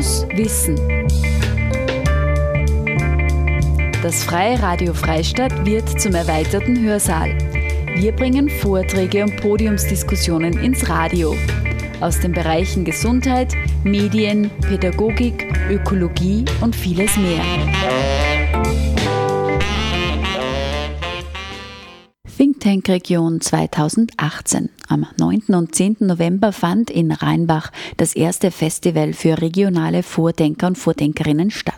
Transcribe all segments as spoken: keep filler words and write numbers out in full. Campus Wissen. Das Freie Radio Freistadt wird zum erweiterten Hörsaal. Wir bringen Vorträge und Podiumsdiskussionen ins Radio. Aus den Bereichen Gesundheit, Medien, Pädagogik, Ökologie und vieles mehr. ThinkTankRegion zweitausendachtzehn. Am neunten und zehnten November fand in Rainbach das erste Festival für regionale Vordenker und Vordenkerinnen statt.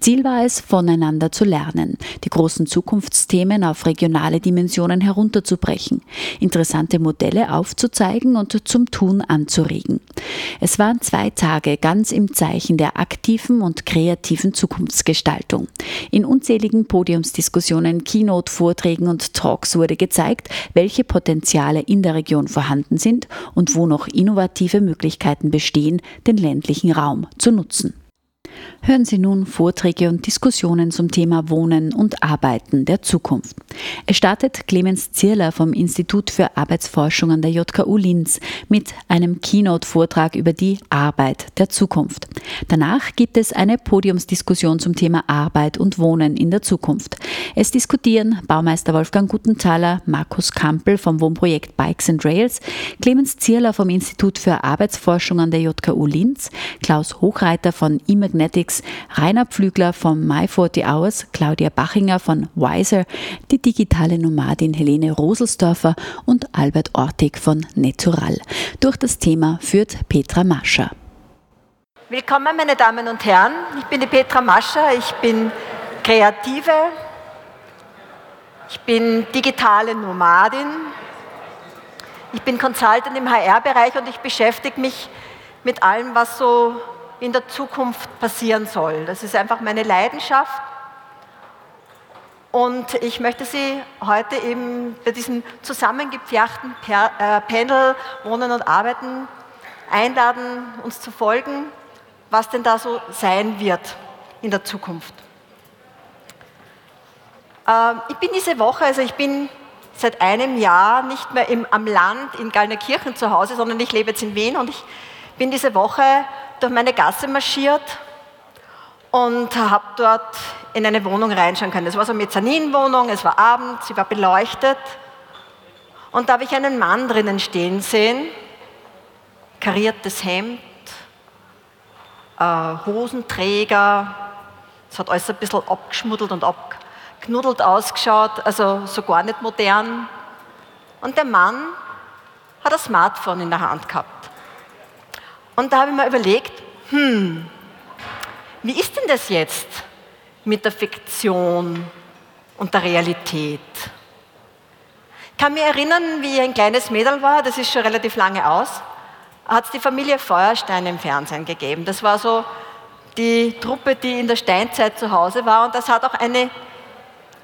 Ziel war es, voneinander zu lernen, die großen Zukunftsthemen auf regionale Dimensionen herunterzubrechen, interessante Modelle aufzuzeigen und zum Tun anzuregen. Es waren zwei Tage ganz im Zeichen der aktiven und kreativen Zukunftsgestaltung. In unzähligen Podiumsdiskussionen, Keynote-Vorträgen und Talks wurde gezeigt, welche Potenziale in der Region vorhanden sind und wo noch innovative Möglichkeiten bestehen, den ländlichen Raum zu nutzen. Hören Sie nun Vorträge und Diskussionen zum Thema Wohnen und Arbeiten der Zukunft. Es startet Clemens Zierler vom Institut für Arbeitsforschung an der J K U Linz mit einem Keynote-Vortrag über die Arbeit der Zukunft. Danach gibt es eine Podiumsdiskussion zum Thema Arbeit und Wohnen in der Zukunft. Es diskutieren Baumeister Wolfgang Gutenthaler, Markus Kampl vom Wohnprojekt Bikes and Rails, Clemens Zierler vom Institut für Arbeitsforschung an der J K U Linz, Klaus Hochreiter von E-Magnetix, Rainer Pflügler von My forty hours, Klaudia Bachinger von W I S R, die digitale Nomadin Helene Rudelstorfer und Albert Ortig von Netural. Durch das Thema führt Petra Mascher. Willkommen, meine Damen und Herren. Ich bin die Petra Mascher, ich bin Kreative, ich bin digitale Nomadin, ich bin Consultant im H R-Bereich und ich beschäftige mich mit allem, was so in der Zukunft passieren soll. Das ist einfach meine Leidenschaft. Und ich möchte Sie heute eben bei diesem zusammengepferchten per- äh, Panel Wohnen und Arbeiten einladen, uns zu folgen, was denn da so sein wird in der Zukunft. Äh, ich bin diese Woche, also ich bin seit einem Jahr nicht mehr im, am Land in Gallneukirchen zu Hause, sondern ich lebe jetzt in Wien und ich bin diese Woche durch meine Gasse marschiert und habe dort in eine Wohnung reinschauen können. Es war so eine Mezzaninwohnung, es war Abend, sie war beleuchtet und da habe ich einen Mann drinnen stehen sehen, kariertes Hemd, äh, Hosenträger, es hat alles ein bisschen abgeschmuddelt und abgeknuddelt ausgeschaut, also so gar nicht modern. Und der Mann hat ein Smartphone in der Hand gehabt. Und da habe ich mir überlegt, hm, wie ist denn das jetzt mit der Fiktion und der Realität? Ich kann mich erinnern, wie ich ein kleines Mädel war, das ist schon relativ lange aus, hat es die Familie Feuerstein im Fernsehen gegeben. Das war so die Truppe, die in der Steinzeit zu Hause war und das hat auch eine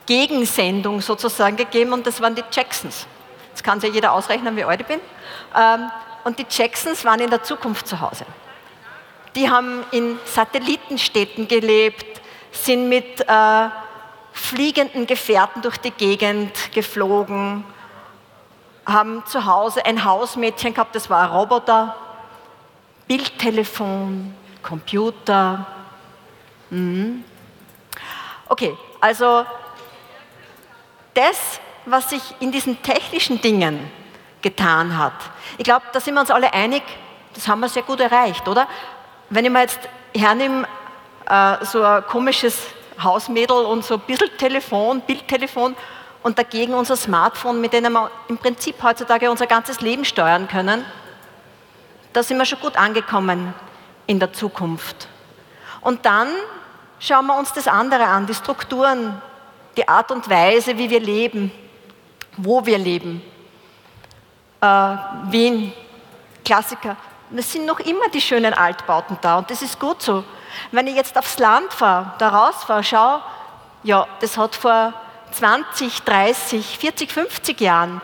Gegensendung sozusagen gegeben und das waren die Jacksons. Jetzt kann sich ja jeder ausrechnen, wie alt ich bin. Ähm, Und die Jacksons waren in der Zukunft zu Hause. Die haben in Satellitenstädten gelebt, sind mit äh, fliegenden Gefährten durch die Gegend geflogen, haben zu Hause ein Hausmädchen gehabt, das war ein Roboter, Bildtelefon, Computer. Mhm. Okay, also das, was sich in diesen technischen Dingen getan hat. Ich glaube, da sind wir uns alle einig, das haben wir sehr gut erreicht, oder? Wenn ich mir jetzt hernehme, äh, so ein komisches Hausmädel und so ein bisschen Telefon, Bildtelefon und dagegen unser Smartphone, mit dem wir im Prinzip heutzutage unser ganzes Leben steuern können, da sind wir schon gut angekommen in der Zukunft. Und dann schauen wir uns das andere an, die Strukturen, die Art und Weise, wie wir leben, wo wir leben. Uh, Wien, Klassiker. Es sind noch immer die schönen Altbauten da und das ist gut so. Wenn ich jetzt aufs Land fahre, da rausfahre, schaue, ja, das hat vor zwanzig, dreißig, vierzig, fünfzig Jahren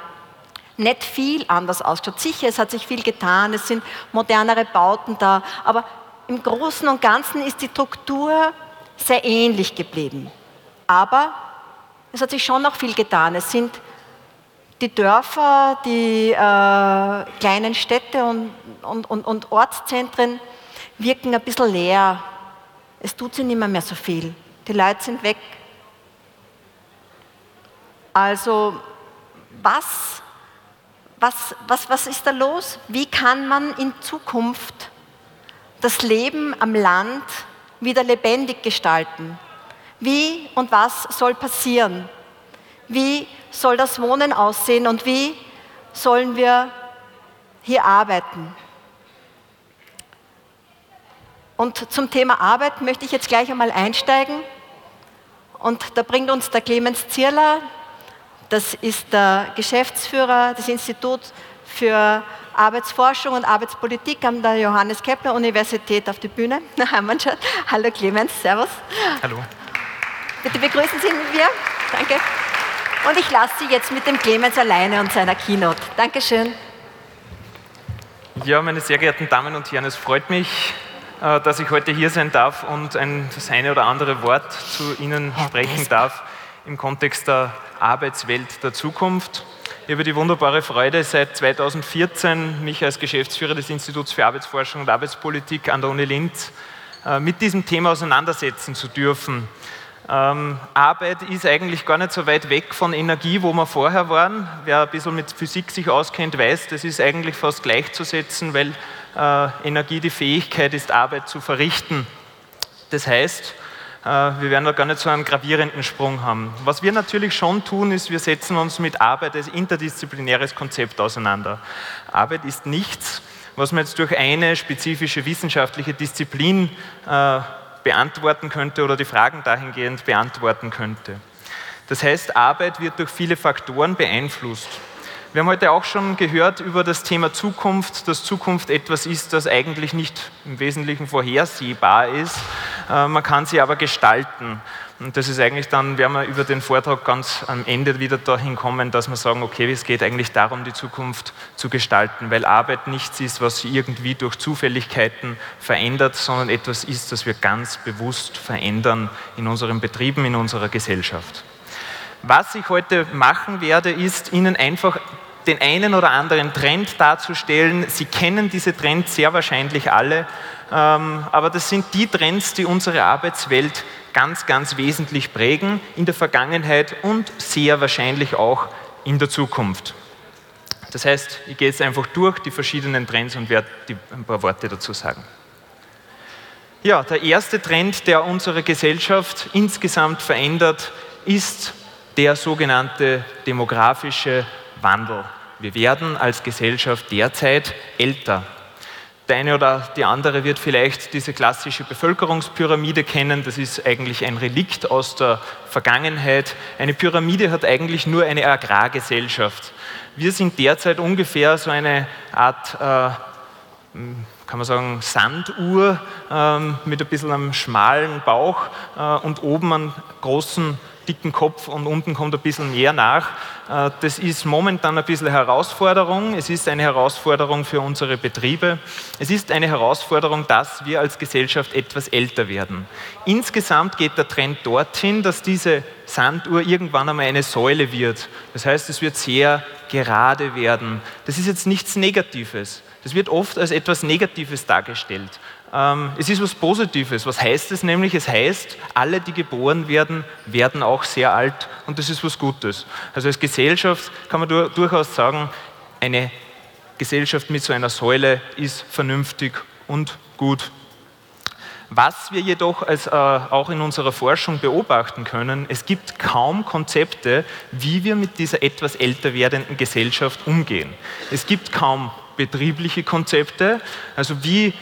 nicht viel anders ausgeschaut. Sicher, es hat sich viel getan, es sind modernere Bauten da, aber im Großen und Ganzen ist die Struktur sehr ähnlich geblieben. Aber es hat sich schon noch viel getan. Es sind die Dörfer, die äh, kleinen Städte und, und, und, und Ortszentren wirken ein bisschen leer. Es tut sich nicht mehr, mehr so viel. Die Leute sind weg. Also was, was, was, was ist da los? Wie kann man in Zukunft das Leben am Land wieder lebendig gestalten? Wie und was soll passieren? Wie soll das Wohnen aussehen und wie sollen wir hier arbeiten? Und zum Thema Arbeit möchte ich jetzt gleich einmal einsteigen. Und da bringt uns der Clemens Zierler, das ist der Geschäftsführer des Instituts für Arbeitsforschung und Arbeitspolitik an der Johannes Kepler Universität auf die Bühne. Hallo Clemens, servus. Hallo. Bitte begrüßen Sie mich. Danke. Und ich lasse Sie jetzt mit dem Clemens alleine und seiner Keynote. Dankeschön. Ja, meine sehr geehrten Damen und Herren, es freut mich, dass ich heute hier sein darf und ein, das eine oder andere Wort zu Ihnen sprechen darf im Kontext der Arbeitswelt der Zukunft. Ich habe die wunderbare Freude, seit zweitausendvierzehn mich als Geschäftsführer des Instituts für Arbeitsforschung und Arbeitspolitik an der Uni Linz mit diesem Thema auseinandersetzen zu dürfen. Ähm, Arbeit ist eigentlich gar nicht so weit weg von Energie, wo wir vorher waren. Wer ein bisschen mit Physik sich auskennt, weiß, das ist eigentlich fast gleichzusetzen, weil äh, Energie die Fähigkeit ist, Arbeit zu verrichten. Das heißt, äh, wir werden da gar nicht so einen gravierenden Sprung haben. Was wir natürlich schon tun, ist, wir setzen uns mit Arbeit als interdisziplinäres Konzept auseinander. Arbeit ist nichts, was man jetzt durch eine spezifische wissenschaftliche Disziplin äh, beantworten könnte oder die Fragen dahingehend beantworten könnte. Das heißt, Arbeit wird durch viele Faktoren beeinflusst. Wir haben heute auch schon gehört über das Thema Zukunft, dass Zukunft etwas ist, das eigentlich nicht im Wesentlichen vorhersehbar ist. Äh, man kann sie aber gestalten. Und das ist eigentlich dann, werden wir über den Vortrag ganz am Ende wieder dahin kommen, dass wir sagen, okay, es geht eigentlich darum, die Zukunft zu gestalten, weil Arbeit nichts ist, was sich irgendwie durch Zufälligkeiten verändert, sondern etwas ist, das wir ganz bewusst verändern in unseren Betrieben, in unserer Gesellschaft. Was ich heute machen werde, ist, Ihnen einfach den einen oder anderen Trend darzustellen. Sie kennen diese Trends sehr wahrscheinlich alle, aber das sind die Trends, die unsere Arbeitswelt ganz, ganz wesentlich prägen in der Vergangenheit und sehr wahrscheinlich auch in der Zukunft. Das heißt, ich gehe jetzt einfach durch die verschiedenen Trends und werde ein paar Worte dazu sagen. Ja, der erste Trend, der unsere Gesellschaft insgesamt verändert, ist der sogenannte demografische Wandel. Wir werden als Gesellschaft derzeit älter. Der eine oder die andere wird vielleicht diese klassische Bevölkerungspyramide kennen. Das ist eigentlich ein Relikt aus der Vergangenheit. Eine Pyramide hat eigentlich nur eine Agrargesellschaft. Wir sind derzeit ungefähr so eine Art, äh, kann man sagen, Sanduhr äh, mit ein bisschen einem schmalen Bauch äh, und oben einen großen, dicken Kopf und unten kommt ein bisschen mehr nach. Äh, das ist momentan ein bisschen Herausforderung. Es ist eine Herausforderung für unsere Betriebe. Es ist eine Herausforderung, dass wir als Gesellschaft etwas älter werden. Insgesamt geht der Trend dorthin, dass diese Sanduhr irgendwann einmal eine Säule wird. Das heißt, es wird sehr gerade werden. Das ist jetzt nichts Negatives. Das wird oft als etwas Negatives dargestellt. Es ist was Positives. Was heißt es nämlich? Es heißt, alle, die geboren werden, werden auch sehr alt und das ist was Gutes. Also als Gesellschaft kann man durchaus sagen, eine Gesellschaft mit so einer Säule ist vernünftig und gut. Was wir jedoch als, äh, auch in unserer Forschung beobachten können, es gibt kaum Konzepte, wie wir mit dieser etwas älter werdenden Gesellschaft umgehen. Es gibt kaum betriebliche Konzepte, also wie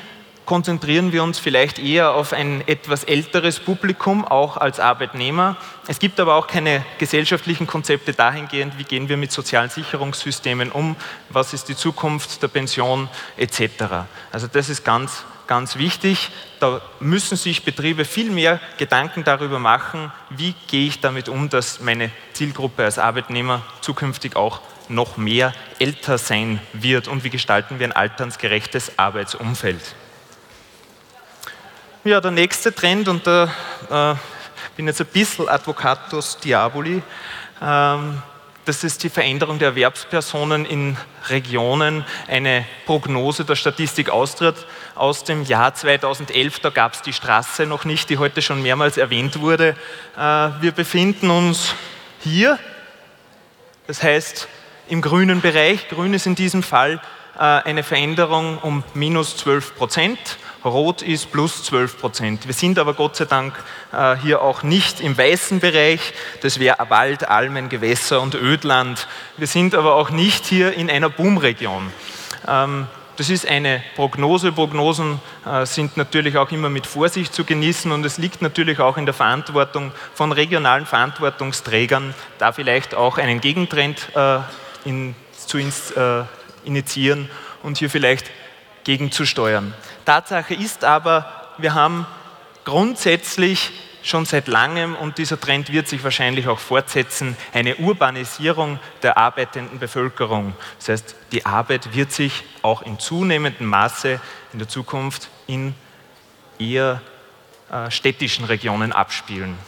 konzentrieren wir uns vielleicht eher auf ein etwas älteres Publikum, auch als Arbeitnehmer. Es gibt aber auch keine gesellschaftlichen Konzepte dahingehend, wie gehen wir mit sozialen Sicherungssystemen um, was ist die Zukunft der Pension et cetera. Also das ist ganz, ganz wichtig. Da müssen sich Betriebe viel mehr Gedanken darüber machen, wie gehe ich damit um, dass meine Zielgruppe als Arbeitnehmer zukünftig auch noch mehr älter sein wird und wie gestalten wir ein altersgerechtes Arbeitsumfeld. Ja, der nächste Trend, und da äh, bin jetzt ein bisschen Advocatus Diaboli, ähm, Das ist die Veränderung der Erwerbspersonen in Regionen, eine Prognose der Statistik Austria aus dem Jahr zweitausendelf. Da gab es die Straße noch nicht, die heute schon mehrmals erwähnt wurde. Wir befinden uns hier, das heißt im grünen Bereich. Grün ist in diesem Fall eine Veränderung um minus zwölf Prozent. Rot ist plus zwölf Prozent. Wir sind aber Gott sei Dank äh, hier auch nicht im weißen Bereich. Das wäre Wald, Almen, Gewässer und Ödland. Wir sind aber auch nicht hier in einer Boomregion. Ähm, das ist eine Prognose. Prognosen äh, sind natürlich auch immer mit Vorsicht zu genießen und es liegt natürlich auch in der Verantwortung von regionalen Verantwortungsträgern, da vielleicht auch einen Gegentrend äh, in, zu ins, äh, initiieren und hier vielleicht gegenzusteuern. Tatsache ist aber, wir haben grundsätzlich schon seit langem, und dieser Trend wird sich wahrscheinlich auch fortsetzen, eine Urbanisierung der arbeitenden Bevölkerung. Das heißt, die Arbeit wird sich auch in zunehmendem Maße in der Zukunft in eher äh, städtischen Regionen abspielen.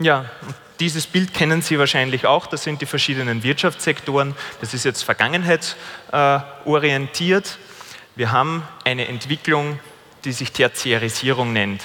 Ja, und dieses Bild kennen Sie wahrscheinlich auch, das sind die verschiedenen Wirtschaftssektoren. Das ist jetzt vergangenheitsorientiert. Wir haben eine Entwicklung, die sich Tertiarisierung nennt.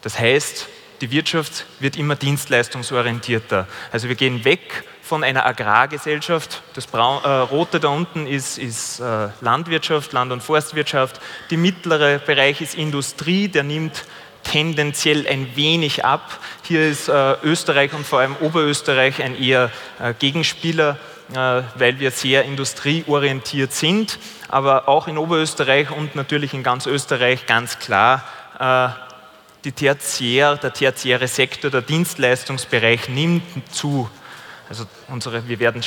Das heißt, die Wirtschaft wird immer dienstleistungsorientierter. Also wir gehen weg von einer Agrargesellschaft. Das Braun, äh, Rote da unten ist, ist äh, Landwirtschaft, Land- und Forstwirtschaft. Der mittlere Bereich ist Industrie, der nimmt tendenziell ein wenig ab. Hier ist äh, Österreich und vor allem Oberösterreich ein eher äh, Gegenspieler, weil wir sehr industrieorientiert sind, aber auch in Oberösterreich und natürlich in ganz Österreich ganz klar, äh, die Tertiär, der tertiäre Sektor, der Dienstleistungsbereich nimmt zu. Also unsere, wir werden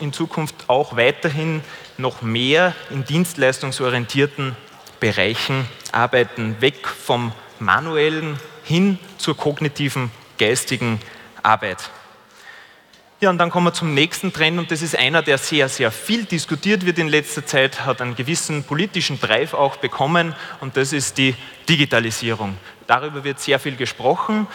in Zukunft auch weiterhin noch mehr in dienstleistungsorientierten Bereichen arbeiten, weg vom manuellen hin zur kognitiven, geistigen Arbeit. Ja, und dann kommen wir zum nächsten Trend, und das ist einer, der sehr, sehr viel diskutiert wird in letzter Zeit, hat einen gewissen politischen Drive auch bekommen, und das ist die Digitalisierung. Darüber wird sehr viel gesprochen.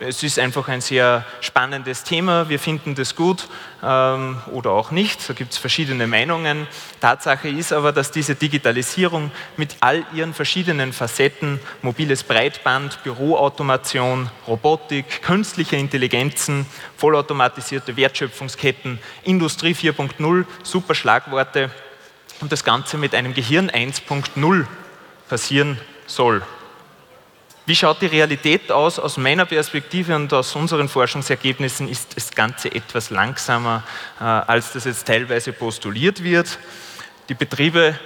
Es ist einfach ein sehr spannendes Thema. Wir finden das gut oder auch nicht. Da gibt es verschiedene Meinungen. Tatsache ist aber, dass diese Digitalisierung mit all ihren verschiedenen Facetten, mobiles Breitband, Büroautomation, Robotik, künstliche Intelligenzen, vollautomatisierte Wertschöpfungsketten, Industrie vier Punkt null, super Schlagworte, und das Ganze mit einem Gehirn eins Punkt null passieren soll. Wie schaut die Realität aus? Aus meiner Perspektive und aus unseren Forschungsergebnissen ist das Ganze etwas langsamer, äh, als das jetzt teilweise postuliert wird. Die Betriebe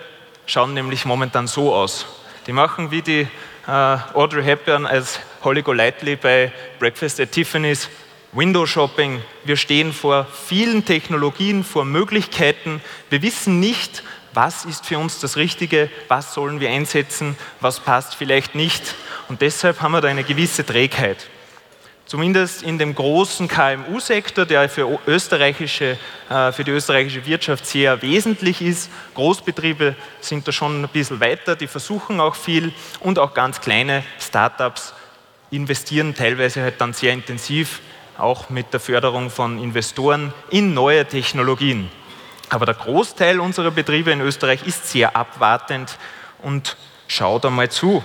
schauen nämlich momentan so aus. Die machen wie die äh, Audrey Hepburn als Holly Golightly bei Breakfast at Tiffany's, Window Shopping. Wir stehen vor vielen Technologien, vor Möglichkeiten. Wir wissen nicht, was ist für uns das Richtige, was sollen wir einsetzen, was passt vielleicht nicht. Und deshalb haben wir da eine gewisse Trägheit. Zumindest in dem großen K M U-Sektor, der für, österreichische, für die österreichische Wirtschaft sehr wesentlich ist. Großbetriebe sind da schon ein bisschen weiter, die versuchen auch viel, und auch ganz kleine Startups investieren teilweise halt dann sehr intensiv, auch mit der Förderung von Investoren in neue Technologien. Aber der Großteil unserer Betriebe in Österreich ist sehr abwartend und schaut einmal zu.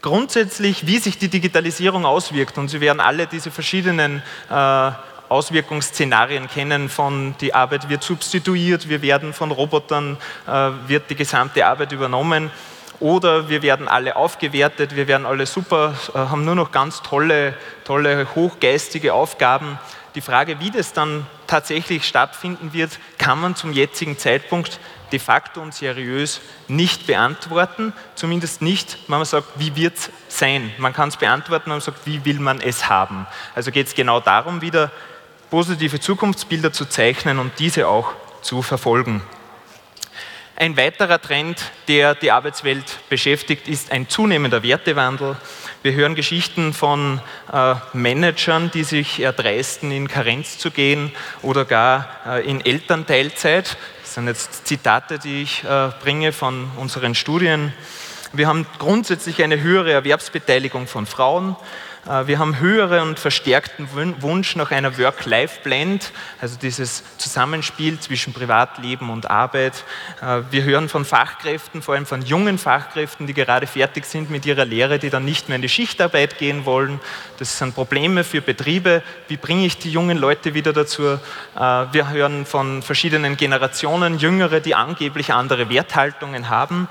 Grundsätzlich, wie sich die Digitalisierung auswirkt, und Sie werden alle diese verschiedenen äh, Auswirkungsszenarien kennen, von die Arbeit wird substituiert, wir werden von Robotern, äh, wird die gesamte Arbeit übernommen, oder wir werden alle aufgewertet, wir werden alle super, äh, haben nur noch ganz tolle, tolle hochgeistige Aufgaben. Die Frage, wie das dann tatsächlich stattfinden wird, kann man zum jetzigen Zeitpunkt de facto und seriös nicht beantworten, zumindest nicht, wenn man sagt, wie wird es sein. Man kann es beantworten, wenn man sagt, wie will man es haben. Also geht es genau darum, wieder positive Zukunftsbilder zu zeichnen und diese auch zu verfolgen. Ein weiterer Trend, der die Arbeitswelt beschäftigt, ist ein zunehmender Wertewandel. Wir hören Geschichten von äh, Managern, die sich erdreisten, in Karenz zu gehen oder gar äh, in Elternteilzeit. Das sind jetzt Zitate, die ich äh, bringe von unseren Studien. Wir haben grundsätzlich eine höhere Erwerbsbeteiligung von Frauen. Wir haben höheren und verstärkten Wunsch nach einer Work-Life-Blend, also dieses Zusammenspiel zwischen Privatleben und Arbeit. Wir hören von Fachkräften, vor allem von jungen Fachkräften, die gerade fertig sind mit ihrer Lehre, die dann nicht mehr in die Schichtarbeit gehen wollen. Das sind Probleme für Betriebe. Wie bringe ich die jungen Leute wieder dazu? Wir hören von verschiedenen Generationen, Jüngere, die angeblich andere Werthaltungen haben.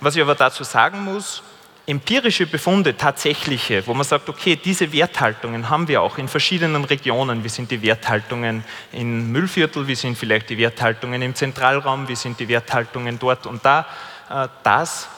Was ich aber dazu sagen muss, empirische Befunde, tatsächliche, wo man sagt, okay, diese Werthaltungen haben wir auch in verschiedenen Regionen. Wie sind die Werthaltungen im Müllviertel, wie sind vielleicht die Werthaltungen im Zentralraum, wie sind die Werthaltungen dort und da, das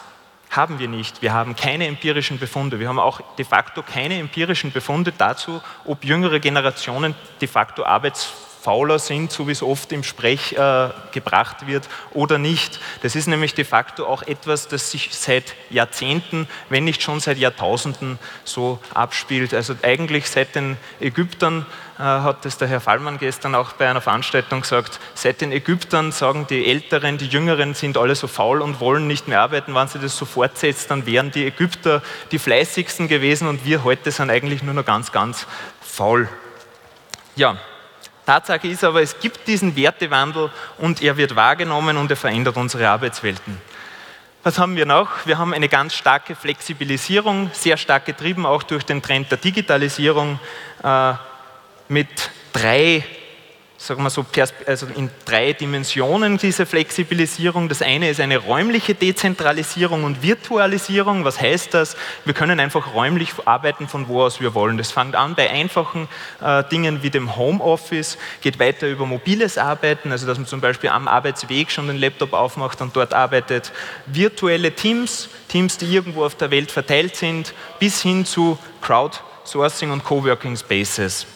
haben wir nicht. Wir haben keine empirischen Befunde. Wir haben auch de facto keine empirischen Befunde dazu, ob jüngere Generationen de facto arbeitsfähig fauler sind, so wie es oft im Sprech äh, gebracht wird, oder nicht. Das ist nämlich de facto auch etwas, das sich seit Jahrzehnten, wenn nicht schon seit Jahrtausenden so abspielt. Also eigentlich seit den Ägyptern, äh, hat das der Herr Fallmann gestern auch bei einer Veranstaltung gesagt, seit den Ägyptern sagen die Älteren, die Jüngeren sind alle so faul und wollen nicht mehr arbeiten. Wenn sie das so fortsetzt, dann wären die Ägypter die fleißigsten gewesen und wir heute sind eigentlich nur noch ganz, ganz faul. Ja. Tatsache ist aber, es gibt diesen Wertewandel und er wird wahrgenommen und er verändert unsere Arbeitswelten. Was haben wir noch? Wir haben eine ganz starke Flexibilisierung, sehr stark getrieben auch durch den Trend der Digitalisierung äh, mit drei, sagen wir so, also in drei Dimensionen diese Flexibilisierung. Das eine ist eine räumliche Dezentralisierung und Virtualisierung. Was heißt das? Wir können einfach räumlich arbeiten, von wo aus wir wollen. Das fängt an bei einfachen äh, Dingen wie dem Homeoffice, geht weiter über mobiles Arbeiten, also dass man zum Beispiel am Arbeitsweg schon den Laptop aufmacht und dort arbeitet. Virtuelle Teams, Teams, die irgendwo auf der Welt verteilt sind, bis hin zu Crowdsourcing und Coworking Spaces.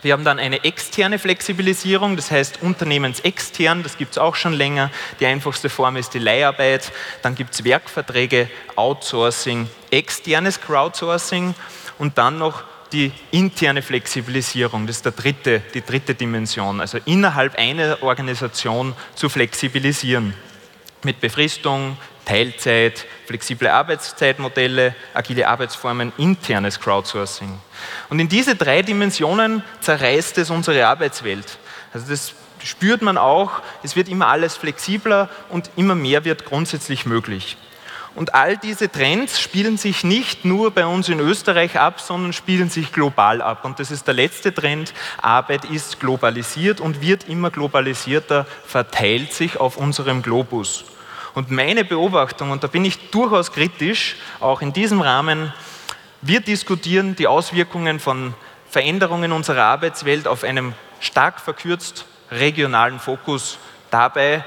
Wir haben dann eine externe Flexibilisierung, das heißt unternehmensextern, das gibt es auch schon länger. Die einfachste Form ist die Leiharbeit, dann gibt es Werkverträge, Outsourcing, externes Crowdsourcing und dann noch die interne Flexibilisierung, das ist der dritte, die dritte Dimension, also innerhalb einer Organisation zu flexibilisieren mit Befristung, Teilzeit, flexible Arbeitszeitmodelle, agile Arbeitsformen, internes Crowdsourcing. Und in diese drei Dimensionen zerreißt es unsere Arbeitswelt. Also das spürt man auch, es wird immer alles flexibler und immer mehr wird grundsätzlich möglich. Und all diese Trends spielen sich nicht nur bei uns in Österreich ab, sondern spielen sich global ab. Und das ist der letzte Trend, Arbeit ist globalisiert und wird immer globalisierter, verteilt sich auf unserem Globus. Und meine Beobachtung, und da bin ich durchaus kritisch, auch in diesem Rahmen, wir diskutieren die Auswirkungen von Veränderungen unserer Arbeitswelt auf einem stark verkürzt regionalen Fokus. Dabei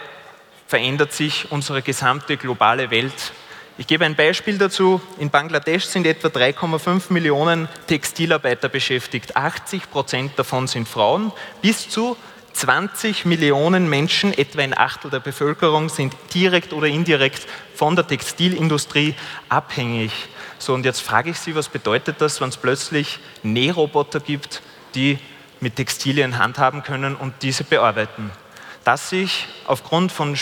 verändert sich unsere gesamte globale Welt. Ich gebe ein Beispiel dazu. In Bangladesch sind etwa drei Komma fünf Millionen Textilarbeiter beschäftigt. achtzig Prozent davon sind Frauen, bis zu zwanzig Millionen Menschen, etwa ein Achtel der Bevölkerung, sind direkt oder indirekt von der Textilindustrie abhängig. So, und jetzt frage ich Sie, was bedeutet das, wenn es plötzlich Nähroboter gibt, die mit Textilien handhaben können und diese bearbeiten? Dass sich aufgrund von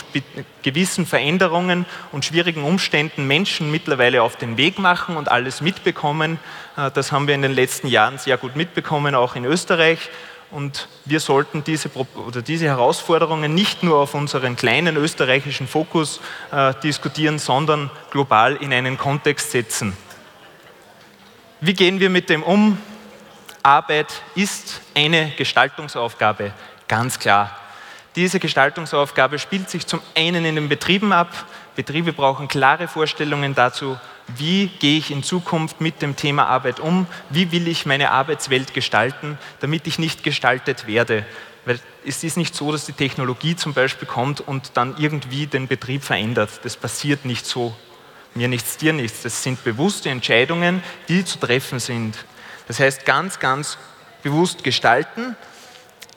gewissen Veränderungen und schwierigen Umständen Menschen mittlerweile auf den Weg machen und alles mitbekommen, das haben wir in den letzten Jahren sehr gut mitbekommen, auch in Österreich. Und wir sollten diese, oder diese Herausforderungen nicht nur auf unseren kleinen österreichischen Fokus äh, diskutieren, sondern global in einen Kontext setzen. Wie gehen wir mit dem um? Arbeit ist eine Gestaltungsaufgabe, ganz klar. Diese Gestaltungsaufgabe spielt sich zum einen in den Betrieben ab. Betriebe brauchen klare Vorstellungen dazu, wie gehe ich in Zukunft mit dem Thema Arbeit um, wie will ich meine Arbeitswelt gestalten, damit ich nicht gestaltet werde. Weil es ist nicht so, dass die Technologie zum Beispiel kommt und dann irgendwie den Betrieb verändert. Das passiert nicht so. Mir nichts, dir nichts. Das sind bewusste Entscheidungen, die zu treffen sind. Das heißt, ganz, ganz bewusst gestalten.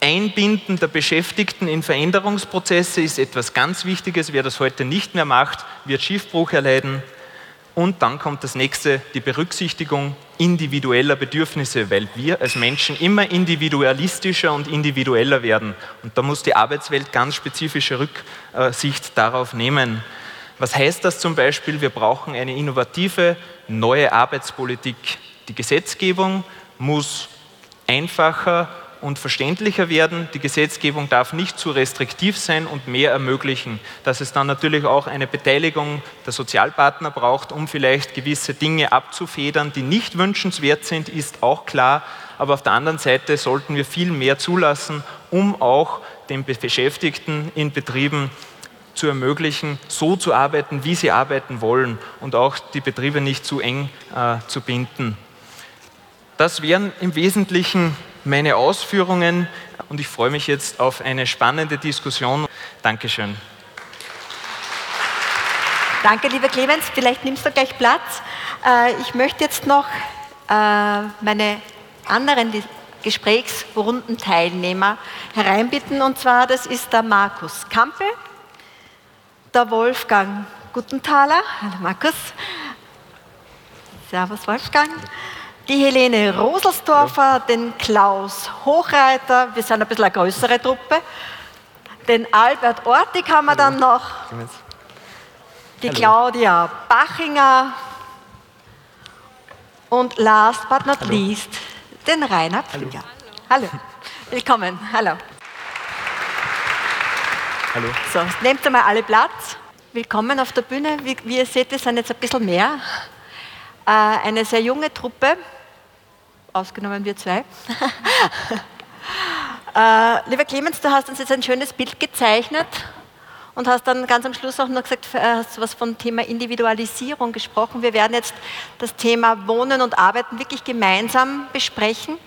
Einbinden der Beschäftigten in Veränderungsprozesse ist etwas ganz Wichtiges. Wer das heute nicht mehr macht, wird Schiffbruch erleiden. Und dann kommt das nächste, die Berücksichtigung individueller Bedürfnisse, weil wir als Menschen immer individualistischer und individueller werden. Und da muss die Arbeitswelt ganz spezifische Rücksicht darauf nehmen. Was heißt das zum Beispiel? Wir brauchen eine innovative, neue Arbeitspolitik. Die Gesetzgebung muss einfacher und verständlicher werden. Die Gesetzgebung darf nicht zu restriktiv sein und mehr ermöglichen. Dass es dann natürlich auch eine Beteiligung der Sozialpartner braucht, um vielleicht gewisse Dinge abzufedern, die nicht wünschenswert sind, ist auch klar. Aber auf der anderen Seite sollten wir viel mehr zulassen, um auch den Beschäftigten in Betrieben zu ermöglichen, so zu arbeiten, wie sie arbeiten wollen und auch die Betriebe nicht zu eng äh, zu binden. Das wären im Wesentlichen meine Ausführungen und ich freue mich jetzt auf eine spannende Diskussion. Dankeschön. Danke, lieber Clemens. Vielleicht nimmst du gleich Platz. Ich möchte jetzt noch meine anderen Gesprächsrundenteilnehmer hereinbitten. Und zwar, das ist der Markus Kampl, der Wolfgang Gutenthaler. Hallo Markus. Servus Wolfgang. Die Helene Rudelstorfer, den Klaus Hochreiter, wir sind ein bisschen eine größere Truppe, den Albert Ortig haben wir dann noch, die Klaudia Bachinger und last but not least den Rainer Pflügler. Hallo. Hallo, willkommen, hallo. Hallo. So, nehmt einmal alle Platz. Willkommen auf der Bühne, wie, wie ihr seht, wir sind jetzt ein bisschen mehr. Eine sehr junge Truppe, ausgenommen wir zwei. Lieber Clemens, du hast uns jetzt ein schönes Bild gezeichnet und hast dann ganz am Schluss auch noch gesagt, hast du was vom Thema Individualisierung gesprochen. Wir werden jetzt das Thema Wohnen und Arbeiten wirklich gemeinsam besprechen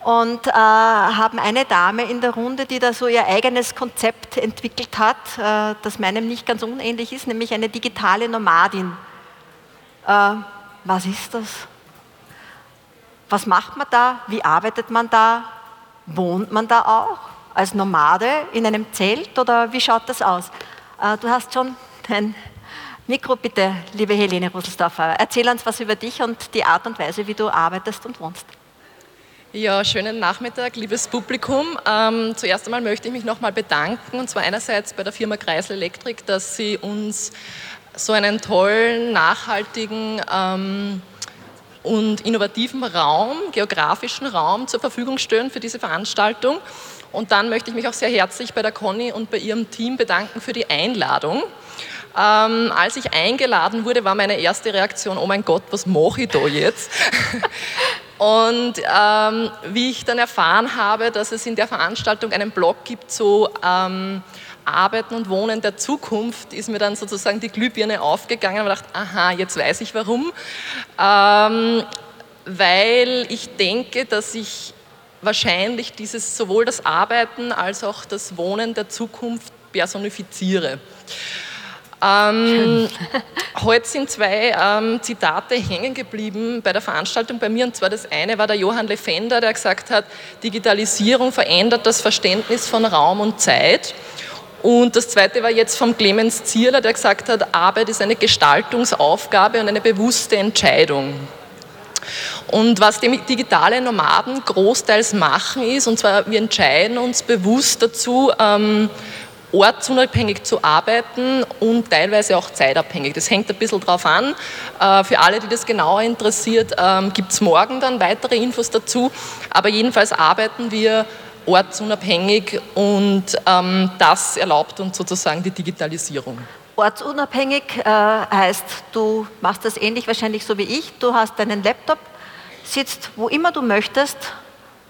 und äh, haben eine Dame in der Runde, die da so ihr eigenes Konzept entwickelt hat, äh, das meinem nicht ganz unähnlich ist, nämlich eine digitale Nomadin. Äh, Was ist das? Was macht man da? Wie arbeitet man da? Wohnt man da auch als Nomade in einem Zelt oder wie schaut das aus? Du hast schon dein Mikro, bitte, liebe Helene Rudelstorfer. Erzähl uns was über dich und die Art und Weise, wie du arbeitest und wohnst. Ja, schönen Nachmittag, liebes Publikum. Ähm, zuerst einmal möchte ich mich nochmal bedanken, und zwar einerseits bei der Firma Kreisel Electric, dass sie uns so einen tollen, nachhaltigen ähm, und innovativen Raum, geografischen Raum zur Verfügung stellen für diese Veranstaltung. Und dann möchte ich mich auch sehr herzlich bei der Conny und bei ihrem Team bedanken für die Einladung. Ähm, als ich eingeladen wurde, war meine erste Reaktion, oh mein Gott, was mache ich da jetzt? Und ähm, wie ich dann erfahren habe, dass es in der Veranstaltung einen Blog gibt zu ähm, Arbeiten und Wohnen der Zukunft, ist mir dann sozusagen die Glühbirne aufgegangen und dachte, aha, jetzt weiß ich warum. Ähm, weil ich denke, dass ich wahrscheinlich dieses sowohl das Arbeiten als auch das Wohnen der Zukunft personifiziere. Ähm, heute sind zwei ähm, Zitate hängen geblieben bei der Veranstaltung bei mir, und zwar das eine war der Johann Lefender, der gesagt hat, Digitalisierung verändert das Verständnis von Raum und Zeit. Und das zweite war jetzt vom Clemens Zierler, der gesagt hat, Arbeit ist eine Gestaltungsaufgabe und eine bewusste Entscheidung. Und was digitale Nomaden großteils machen ist, und zwar wir entscheiden uns bewusst dazu, ähm, ortsunabhängig zu arbeiten und teilweise auch zeitabhängig. Das hängt ein bisschen drauf an. Äh, für alle, die das genauer interessiert, ähm, gibt es morgen dann weitere Infos dazu. Aber jedenfalls arbeiten wir ortsunabhängig und ähm, das erlaubt uns sozusagen die Digitalisierung. Ortsunabhängig äh, heißt, du machst das ähnlich wahrscheinlich so wie ich, du hast deinen Laptop, sitzt wo immer du möchtest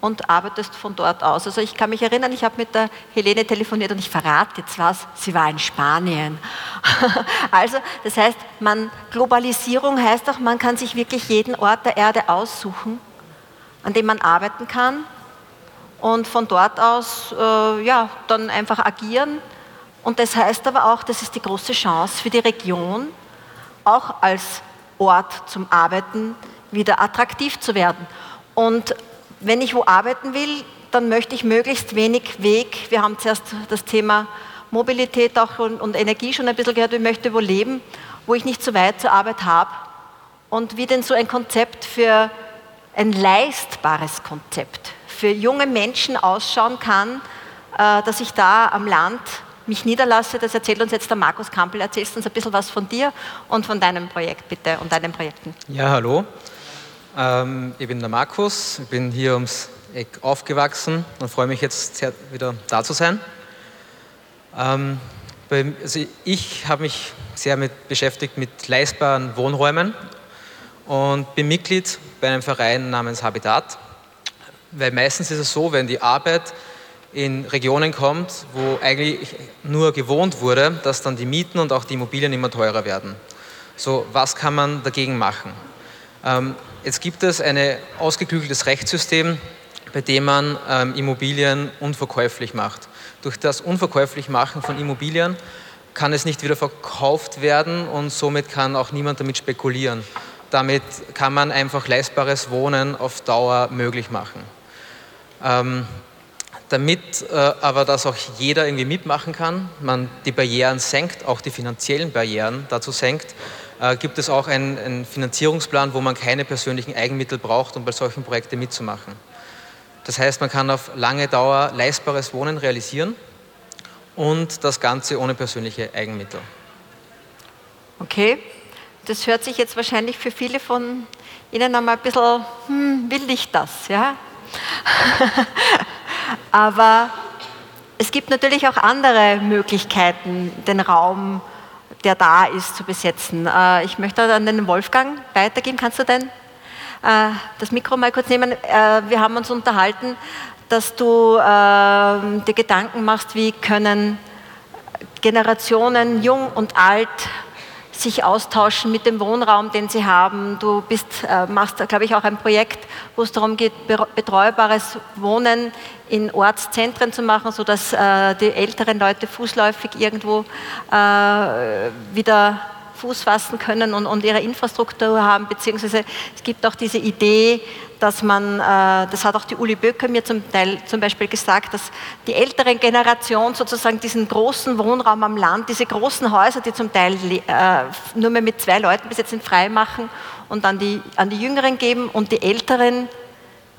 und arbeitest von dort aus. Also ich kann mich erinnern, ich habe mit der Helene telefoniert und ich verrate jetzt was, sie war in Spanien. Also das heißt, man, Globalisierung heißt auch, man kann sich wirklich jeden Ort der Erde aussuchen, an dem man arbeiten kann. Und von dort aus, äh, ja, dann einfach agieren. Und das heißt aber auch, das ist die große Chance für die Region, auch als Ort zum Arbeiten wieder attraktiv zu werden. Und wenn ich wo arbeiten will, dann möchte ich möglichst wenig Weg. Wir haben zuerst das Thema Mobilität auch und, und Energie schon ein bisschen gehört. Ich möchte wo leben, wo ich nicht so weit zur Arbeit habe. Und wie denn so ein Konzept für ein leistbares Konzept für junge Menschen ausschauen kann, dass ich da am Land mich niederlasse, das erzählt uns jetzt der Markus Kampl. Erzählst uns ein bisschen was von dir und von deinem Projekt, bitte, und deinen Projekten. Ja, hallo. Ähm, ich bin der Markus, ich bin hier ums Eck aufgewachsen und freue mich jetzt sehr, wieder da zu sein. Ähm, also ich habe mich sehr mit, beschäftigt mit leistbaren Wohnräumen und bin Mitglied bei einem Verein namens Habitat, weil meistens ist es so, wenn die Arbeit in Regionen kommt, wo eigentlich nur gewohnt wurde, dass dann die Mieten und auch die Immobilien immer teurer werden. So, was kann man dagegen machen? Ähm, jetzt gibt es ein ausgeklügeltes Rechtssystem, bei dem man ähm, Immobilien unverkäuflich macht. Durch das Unverkäuflichmachen von Immobilien kann es nicht wieder verkauft werden und somit kann auch niemand damit spekulieren. Damit kann man einfach leistbares Wohnen auf Dauer möglich machen. Ähm, Damit äh, aber das auch jeder irgendwie mitmachen kann, man die Barrieren senkt, auch die finanziellen Barrieren dazu senkt, äh, gibt es auch einen, einen Finanzierungsplan, wo man keine persönlichen Eigenmittel braucht, um bei solchen Projekten mitzumachen. Das heißt, man kann auf lange Dauer leistbares Wohnen realisieren und das Ganze ohne persönliche Eigenmittel. Okay, das hört sich jetzt wahrscheinlich für viele von Ihnen einmal ein bisschen, hm, will ich das, ja? Aber es gibt natürlich auch andere Möglichkeiten, den Raum, der da ist, zu besetzen. Ich möchte an den Wolfgang weitergeben. Kannst du denn das Mikro mal kurz nehmen? Wir haben uns unterhalten, dass du dir Gedanken machst, wie können Generationen, jung und alt, sich austauschen mit dem Wohnraum, den sie haben. Du bist, äh, machst, glaube ich, auch ein Projekt, wo es darum geht, betreubares Wohnen in Ortszentren zu machen, sodass äh, die älteren Leute fußläufig irgendwo äh, wieder Fuß fassen können und, und ihre Infrastruktur haben, beziehungsweise es gibt auch diese Idee, dass man, äh, das hat auch die Uli Böker mir zum Teil zum Beispiel gesagt, dass die älteren Generation sozusagen diesen großen Wohnraum am Land, diese großen Häuser, die zum Teil äh, nur mehr mit zwei Leuten besetzt sind, frei machen und dann die, an die Jüngeren geben und die Älteren,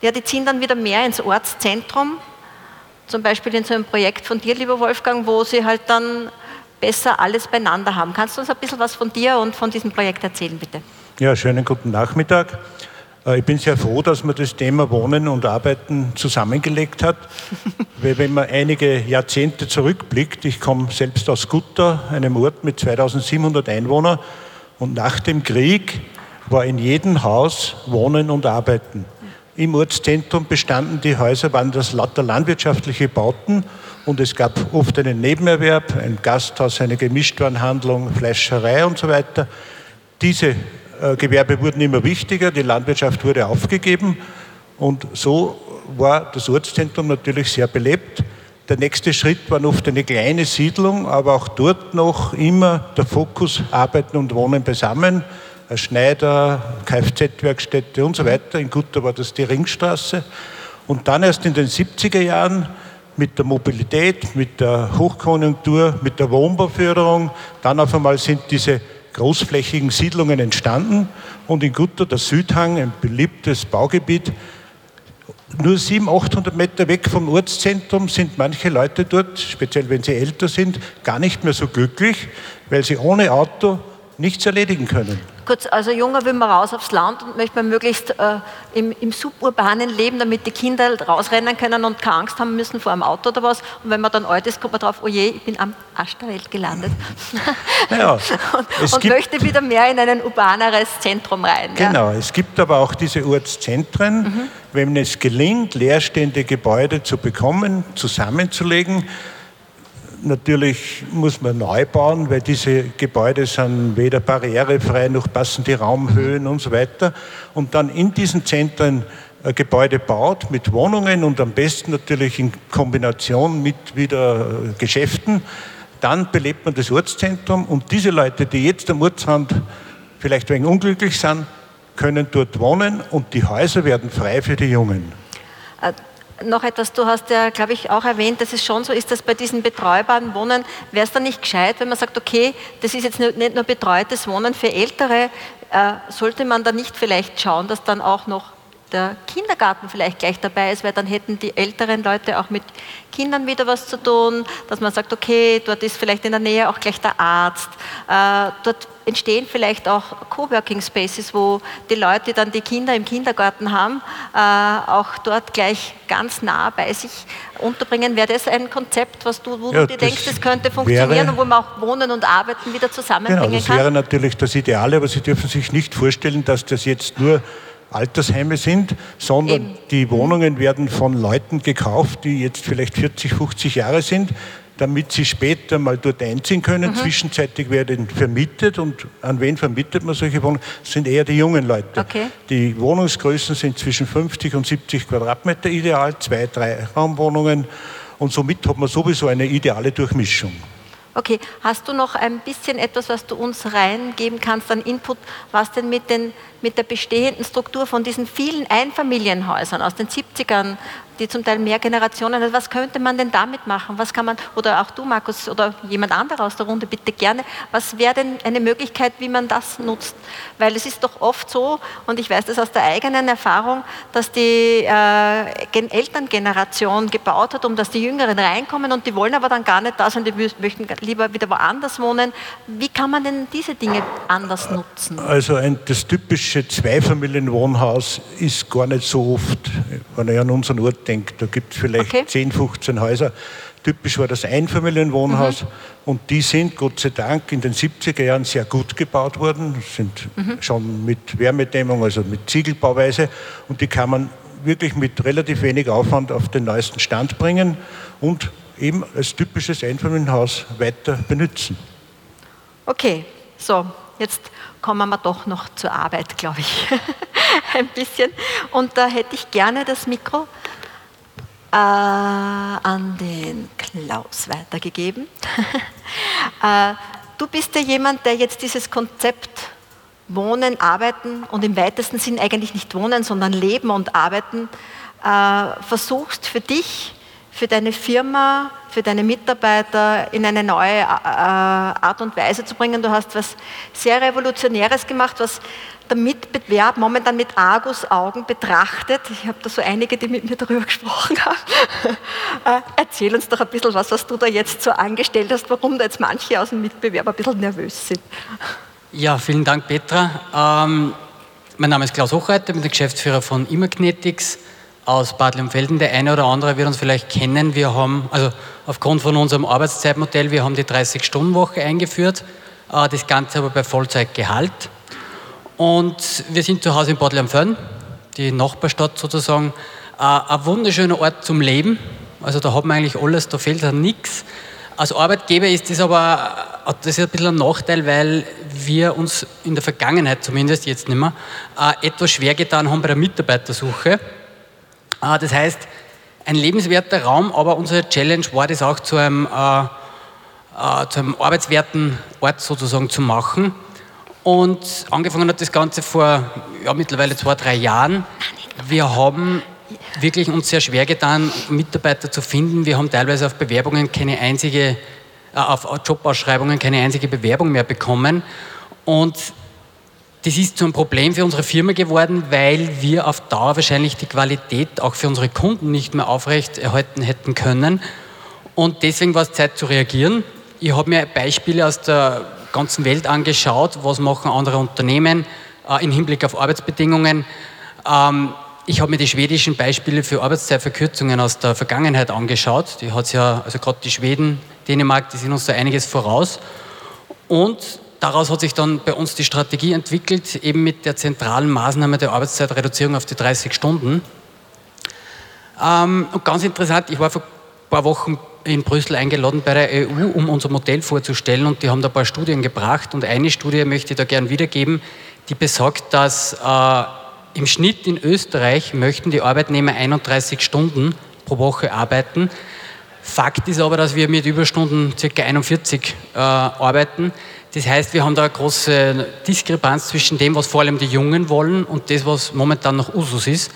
ja, die ziehen dann wieder mehr ins Ortszentrum, zum Beispiel in so einem Projekt von dir, lieber Wolfgang, wo sie halt dann besser alles beieinander haben. Kannst du uns ein bisschen was von dir und von diesem Projekt erzählen, bitte? Ja, schönen guten Nachmittag. Ich bin sehr froh, dass man das Thema Wohnen und Arbeiten zusammengelegt hat, weil wenn man einige Jahrzehnte zurückblickt, ich komme selbst aus Gutta, einem Ort mit zweitausendsiebenhundert Einwohnern, und nach dem Krieg war in jedem Haus Wohnen und Arbeiten. Im Ortszentrum bestanden die Häuser, waren das lauter landwirtschaftliche Bauten und es gab oft einen Nebenerwerb, ein Gasthaus, eine Gemischtwarenhandlung, Fleischerei und so weiter. Diese äh, Gewerbe wurden immer wichtiger, die Landwirtschaft wurde aufgegeben und so war das Ortszentrum natürlich sehr belebt. Der nächste Schritt war oft eine kleine Siedlung, aber auch dort noch immer der Fokus Arbeiten und Wohnen beisammen. Ein Schneider, Kfz-Werkstätte und so weiter. In Gutta war das die Ringstraße. Und dann erst in den siebziger Jahren mit der Mobilität, mit der Hochkonjunktur, mit der Wohnbauförderung, dann auf einmal sind diese großflächigen Siedlungen entstanden. Und in Gutta, der Südhang, ein beliebtes Baugebiet, nur siebenhundert, achthundert Meter weg vom Ortszentrum sind manche Leute dort, speziell wenn sie älter sind, gar nicht mehr so glücklich, weil sie ohne Auto nichts erledigen können. Kurz, also Junger will man raus aufs Land und möchte man möglichst äh, im, im suburbanen Leben, damit die Kinder rausrennen können und keine Angst haben müssen vor einem Auto oder was. Und wenn man dann alt ist, kommt man drauf, oh je, ich bin am Arsch der Welt gelandet. Naja, und es und gibt, möchte wieder mehr in ein urbaneres Zentrum rein. Genau, ja. Es gibt aber auch diese Ortszentren, mhm. Wenn es gelingt, leerstehende Gebäude zu bekommen, zusammenzulegen. Natürlich muss man neu bauen, weil diese Gebäude sind weder barrierefrei noch passen die Raumhöhen und so weiter. Und dann in diesen Zentren Gebäude baut mit Wohnungen und am besten natürlich in Kombination mit wieder Geschäften. Dann belebt man das Ortszentrum und diese Leute, die jetzt am Ortsrand vielleicht wegen unglücklich sind, können dort wohnen und die Häuser werden frei für die Jungen. Ä Noch etwas, du hast ja, glaube ich, auch erwähnt, dass es schon so ist, dass bei diesen betreubaren Wohnen, wäre es dann nicht gescheit, wenn man sagt, okay, das ist jetzt nicht nur betreutes Wohnen für Ältere, äh, sollte man da nicht vielleicht schauen, dass dann auch noch der Kindergarten vielleicht gleich dabei ist, weil dann hätten die älteren Leute auch mit Kindern wieder was zu tun, dass man sagt, okay, dort ist vielleicht in der Nähe auch gleich der Arzt. Äh, dort entstehen vielleicht auch Coworking Spaces, wo die Leute, die dann die Kinder im Kindergarten haben, äh, auch dort gleich ganz nah bei sich unterbringen. Wäre das ein Konzept, was du, wo ja, du dir denkst, das könnte funktionieren wäre, und wo man auch Wohnen und Arbeiten wieder zusammenbringen kann? Genau, das kann? Wäre natürlich das Ideale, aber Sie dürfen sich nicht vorstellen, dass das jetzt nur Altersheime sind, sondern Eben. die Wohnungen werden von Leuten gekauft, die jetzt vielleicht vierzig, fünfzig Jahre sind, damit sie später mal dort einziehen können. Mhm. Zwischenzeitlich werden vermietet, und an wen vermietet man solche Wohnungen? Das sind eher die jungen Leute. Okay. Die Wohnungsgrößen sind zwischen fünfzig und siebzig Quadratmeter ideal, zwei, drei Raumwohnungen, und somit hat man sowieso eine ideale Durchmischung. Okay, hast du noch ein bisschen etwas, was du uns reingeben kannst an Input, was denn mit, den, mit der bestehenden Struktur von diesen vielen Einfamilienhäusern aus den siebzigern, die zum Teil mehr Generationen, was könnte man denn damit machen? Was kann man, oder auch du, Markus, oder jemand anderer aus der Runde, bitte gerne, was wäre denn eine Möglichkeit, wie man das nutzt? Weil es ist doch oft so, und ich weiß das aus der eigenen Erfahrung, dass die äh, Elterngeneration gebaut hat, um dass die Jüngeren reinkommen, und die wollen aber dann gar nicht da sein, die möchten lieber wieder woanders wohnen. Wie kann man denn diese Dinge anders nutzen? Also ein, das typische Zweifamilienwohnhaus ist gar nicht so oft, wenn ich an unseren Ort denke, da gibt es vielleicht okay. zehn, fünfzehn Häuser. Typisch war das Einfamilienwohnhaus, mhm. und die sind Gott sei Dank in den siebziger Jahren sehr gut gebaut worden, sind mhm. schon mit Wärmedämmung, also mit Ziegelbauweise, und die kann man wirklich mit relativ wenig Aufwand auf den neuesten Stand bringen und eben als typisches Einfamilienhaus weiter benutzen. Okay, so, jetzt kommen wir doch noch zur Arbeit, glaube ich, ein bisschen. Und da hätte ich gerne das Mikro äh, an den Klaus weitergegeben. äh, du bist ja jemand, der jetzt dieses Konzept Wohnen, Arbeiten und im weitesten Sinn eigentlich nicht Wohnen, sondern Leben und Arbeiten äh, versuchst für dich, für deine Firma, für deine Mitarbeiter in eine neue äh, Art und Weise zu bringen. Du hast was sehr Revolutionäres gemacht, was der Mitbewerb momentan mit Argusaugen betrachtet. Ich habe da so einige, die mit mir darüber gesprochen haben. äh, erzähl uns doch ein bisschen was, was du da jetzt so angestellt hast, warum da jetzt manche aus dem Mitbewerb ein bisschen nervös sind. Ja, vielen Dank, Petra. Ähm, mein Name ist Klaus Hochreiter, ich bin der Geschäftsführer von E-Magnetix aus Bad Leonfelden. Der eine oder andere wird uns vielleicht kennen. Wir haben, also aufgrund von unserem Arbeitszeitmodell, wir haben die dreißig-Stunden-Woche eingeführt, das Ganze aber bei Vollzeitgehalt. Und wir sind zu Hause in Bad Leonfelden, die Nachbarstadt sozusagen. Ein wunderschöner Ort zum Leben. Also da hat man eigentlich alles, da fehlt dann nichts. Als Arbeitgeber ist das aber das ist ein bisschen ein Nachteil, weil wir uns in der Vergangenheit, zumindest jetzt nicht mehr, etwas schwer getan haben bei der Mitarbeitersuche. Das heißt, ein lebenswerter Raum, aber unsere Challenge war, das auch zu einem, äh, äh, zu einem arbeitswerten Ort sozusagen zu machen. Und angefangen hat das Ganze vor ja, mittlerweile zwei, drei Jahren. Wir haben wirklich uns sehr schwer getan, Mitarbeiter zu finden. Wir haben teilweise auf Bewerbungen keine einzige, äh, auf Jobausschreibungen keine einzige Bewerbung mehr bekommen. Und das ist so ein Problem für unsere Firma geworden, weil wir auf Dauer wahrscheinlich die Qualität auch für unsere Kunden nicht mehr aufrechterhalten hätten können. Und deswegen war es Zeit zu reagieren. Ich habe mir Beispiele aus der ganzen Welt angeschaut, was machen andere Unternehmen äh, im Hinblick auf Arbeitsbedingungen. Ähm, ich habe mir die schwedischen Beispiele für Arbeitszeitverkürzungen aus der Vergangenheit angeschaut. Die hat's ja, also gerade die Schweden, Dänemark, die sind uns da einiges voraus. Und daraus hat sich dann bei uns die Strategie entwickelt, eben mit der zentralen Maßnahme der Arbeitszeitreduzierung auf die dreißig Stunden. Ähm, und ganz interessant, ich war vor ein paar Wochen in Brüssel eingeladen bei der E U, um unser Modell vorzustellen, und die haben da ein paar Studien gebracht, und eine Studie möchte ich da gern wiedergeben, die besagt, dass äh, im Schnitt in Österreich möchten die Arbeitnehmer einunddreißig Stunden pro Woche arbeiten. Fakt ist aber, dass wir mit Überstunden ca. einundvierzig äh, arbeiten. Das heißt, wir haben da eine große Diskrepanz zwischen dem, was vor allem die Jungen wollen, und das, was momentan noch Usus ist.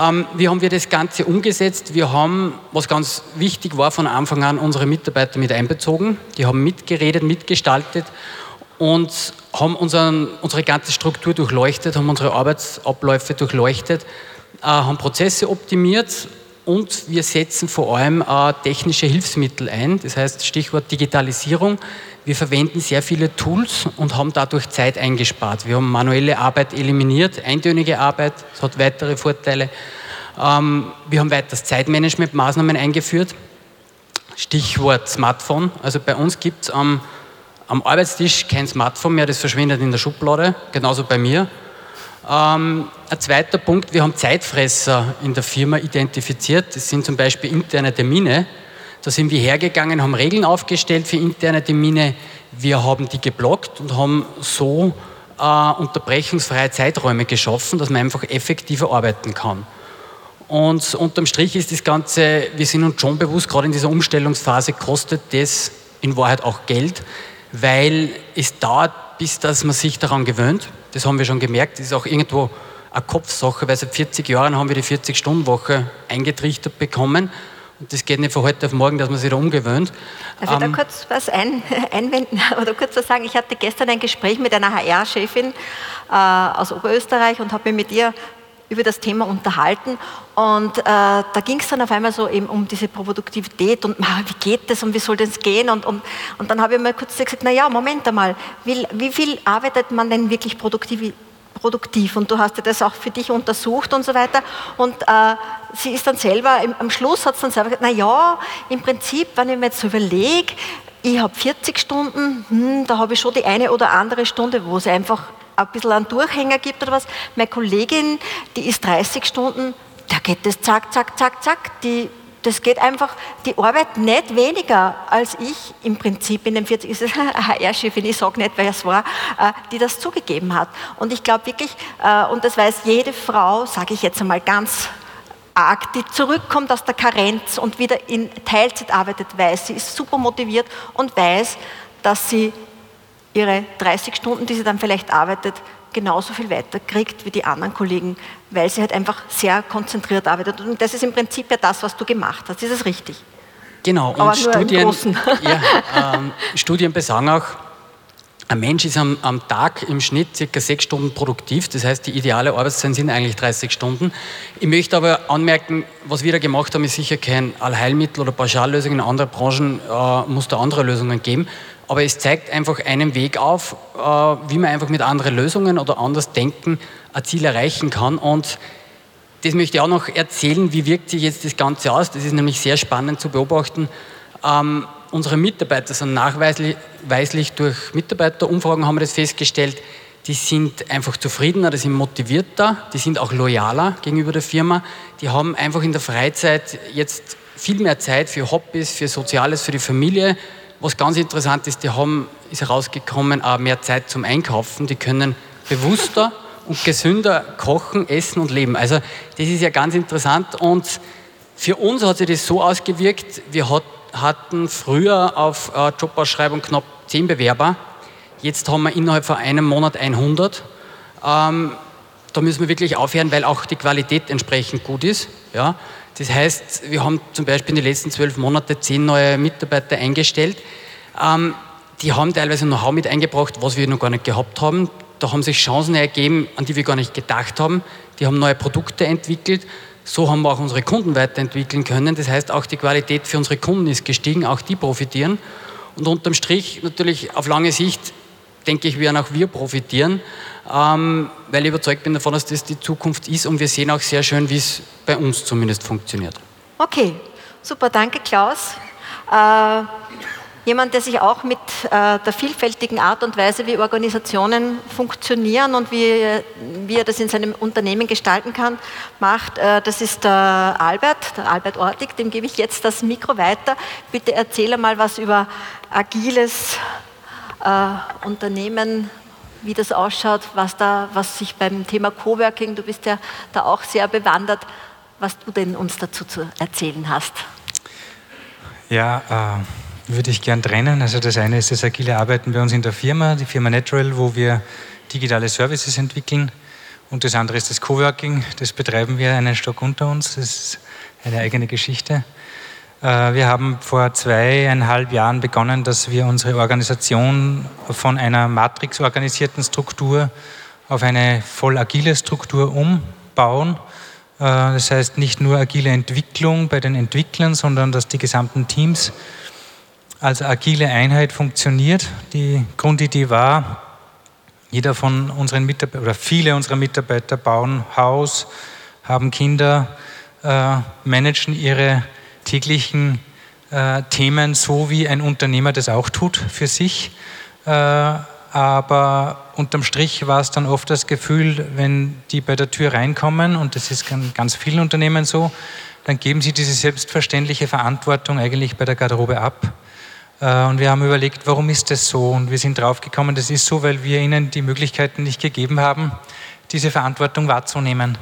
Ähm, wie haben wir das Ganze umgesetzt? Wir haben, was ganz wichtig war, von Anfang an unsere Mitarbeiter mit einbezogen. Die haben mitgeredet, mitgestaltet und haben unseren, unsere ganze Struktur durchleuchtet, haben unsere Arbeitsabläufe durchleuchtet. äh, haben Prozesse optimiert und wir setzen vor allem äh, technische Hilfsmittel ein. Das heißt, Stichwort Digitalisierung. Wir verwenden sehr viele Tools und haben dadurch Zeit eingespart. Wir haben manuelle Arbeit eliminiert, eintönige Arbeit, das hat weitere Vorteile. Ähm, wir haben weiters Zeitmanagement-Maßnahmen eingeführt. Stichwort Smartphone. Also bei uns gibt es am, am Arbeitstisch kein Smartphone mehr, das verschwindet in der Schublade, genauso bei mir. Ähm, ein zweiter Punkt, wir haben Zeitfresser in der Firma identifiziert. Das sind zum Beispiel interne Termine. Da sind wir hergegangen, haben Regeln aufgestellt für interne Termine. Wir haben die geblockt und haben so äh, unterbrechungsfreie Zeiträume geschaffen, dass man einfach effektiver arbeiten kann. Und unterm Strich ist das Ganze, wir sind uns schon bewusst, gerade in dieser Umstellungsphase kostet das in Wahrheit auch Geld, weil es dauert, bis dass man sich daran gewöhnt. Das haben wir schon gemerkt. Das ist auch irgendwo eine Kopfsache, weil seit vierzig Jahren haben wir die vierzig-Stunden-Woche eingetrichtert bekommen. Und das geht nicht von heute auf morgen, dass man sich da umgewöhnt. Darf ich da ähm, kurz was ein, einwenden oder kurz was sagen? Ich hatte gestern ein Gespräch mit einer H R-Chefin äh, aus Oberösterreich und habe mich mit ihr über das Thema unterhalten. Und äh, da ging es dann auf einmal so eben um diese Produktivität und wie geht das und wie soll das gehen? Und, und, und dann habe ich mal kurz gesagt, naja, Moment einmal, wie, wie viel arbeitet man denn wirklich produktiv? produktiv und du hast ja das auch für dich untersucht und so weiter und äh, sie ist dann selber, im, am Schluss hat sie dann selber gesagt, naja, im Prinzip, wenn ich mir jetzt so überlege, ich habe vierzig Stunden, hm, da habe ich schon die eine oder andere Stunde, wo es einfach ein bisschen einen Durchhänger gibt oder was. Meine Kollegin, die ist dreißig Stunden, da geht das zack, zack, zack, zack, die Das geht einfach, die Arbeit nicht weniger als ich im Prinzip in den vierzig, ist es eine H R-Chefin, ich sage nicht, wer es war, die das zugegeben hat. Und ich glaube wirklich, und das weiß jede Frau, sage ich jetzt einmal ganz arg, die zurückkommt aus der Karenz und wieder in Teilzeit arbeitet, weiß, sie ist super motiviert und weiß, dass sie ihre dreißig Stunden, die sie dann vielleicht arbeitet, genauso viel weiter kriegt wie die anderen Kollegen, weil sie halt einfach sehr konzentriert arbeitet. Und das ist im Prinzip ja das, was du gemacht hast. Ist das richtig? Genau. Aber und Studien, ja, ähm, Studien besagen auch, ein Mensch ist am, am Tag im Schnitt circa sechs Stunden produktiv. Das heißt, die ideale Arbeitszeit sind eigentlich dreißig Stunden. Ich möchte aber anmerken, was wir da gemacht haben, ist sicher kein Allheilmittel oder Pauschallösung. In anderen Branchen äh, muss da andere Lösungen geben. Aber es zeigt einfach einen Weg auf, wie man einfach mit anderen Lösungen oder anders denken ein Ziel erreichen kann. Und das möchte ich auch noch erzählen, wie wirkt sich jetzt das Ganze aus. Das ist nämlich sehr spannend zu beobachten. Ähm, unsere Mitarbeiter sind nachweislich durch Mitarbeiterumfragen, haben wir das festgestellt, die sind einfach zufriedener, die sind motivierter, die sind auch loyaler gegenüber der Firma. Die haben einfach in der Freizeit jetzt viel mehr Zeit für Hobbys, für Soziales, für die Familie. Was ganz interessant ist, die haben, ist herausgekommen, auch mehr Zeit zum Einkaufen. Die können bewusster und gesünder kochen, essen und leben. Also das ist ja ganz interessant. Und für uns hat sich das so ausgewirkt, wir hat, hatten früher auf äh, Jobausschreibung knapp zehn Bewerber. Jetzt haben wir innerhalb von einem Monat hundert. Ähm, da müssen wir wirklich aufhören, weil auch die Qualität entsprechend gut ist. Ja. Das heißt, wir haben zum Beispiel in den letzten zwölf Monaten zehn neue Mitarbeiter eingestellt. Ähm, die haben teilweise Know-how mit eingebracht, was wir noch gar nicht gehabt haben. Da haben sich Chancen ergeben, an die wir gar nicht gedacht haben. Die haben neue Produkte entwickelt. So haben wir auch unsere Kunden weiterentwickeln können. Das heißt, auch die Qualität für unsere Kunden ist gestiegen. Auch die profitieren. Und unterm Strich natürlich auf lange Sicht, denke ich, werden auch wir profitieren, ähm, weil ich überzeugt bin davon, dass das die Zukunft ist und wir sehen auch sehr schön, wie es bei uns zumindest funktioniert. Okay, super, danke Klaus. Äh, jemand, der sich auch mit äh, der vielfältigen Art und Weise, wie Organisationen funktionieren und wie, wie er das in seinem Unternehmen gestalten kann, macht, äh, das ist der Albert, der Albert Ortig, dem gebe ich jetzt das Mikro weiter. Bitte erzähle mal was über agiles Uh, Unternehmen, wie das ausschaut, was da, was sich beim Thema Coworking, du bist ja da auch sehr bewandert, was du denn uns dazu zu erzählen hast. Ja, uh, würde ich gern trennen. Also das eine ist das agile Arbeiten bei uns in der Firma, die Firma Netural, wo wir digitale Services entwickeln. Und das andere ist das Coworking, das betreiben wir einen Stock unter uns, das ist eine eigene Geschichte. Wir haben vor zweieinhalb Jahren begonnen, dass wir unsere Organisation von einer matrixorganisierten Struktur auf eine voll agile Struktur umbauen. Das heißt, nicht nur agile Entwicklung bei den Entwicklern, sondern dass die gesamten Teams als agile Einheit funktioniert. Die Grundidee war, jeder von unseren Mitarbeitern oder viele unserer Mitarbeiter bauen Haus, haben Kinder, äh, managen ihre täglichen äh, Themen so, wie ein Unternehmer das auch tut für sich. Äh, aber unterm Strich war es dann oft das Gefühl, wenn die bei der Tür reinkommen, und das ist in ganz vielen Unternehmen so, dann geben sie diese selbstverständliche Verantwortung eigentlich bei der Garderobe ab. Und wir haben überlegt, warum ist das so? Und wir sind draufgekommen, das ist so, weil wir ihnen die Möglichkeiten nicht gegeben haben, diese Verantwortung wahrzunehmen.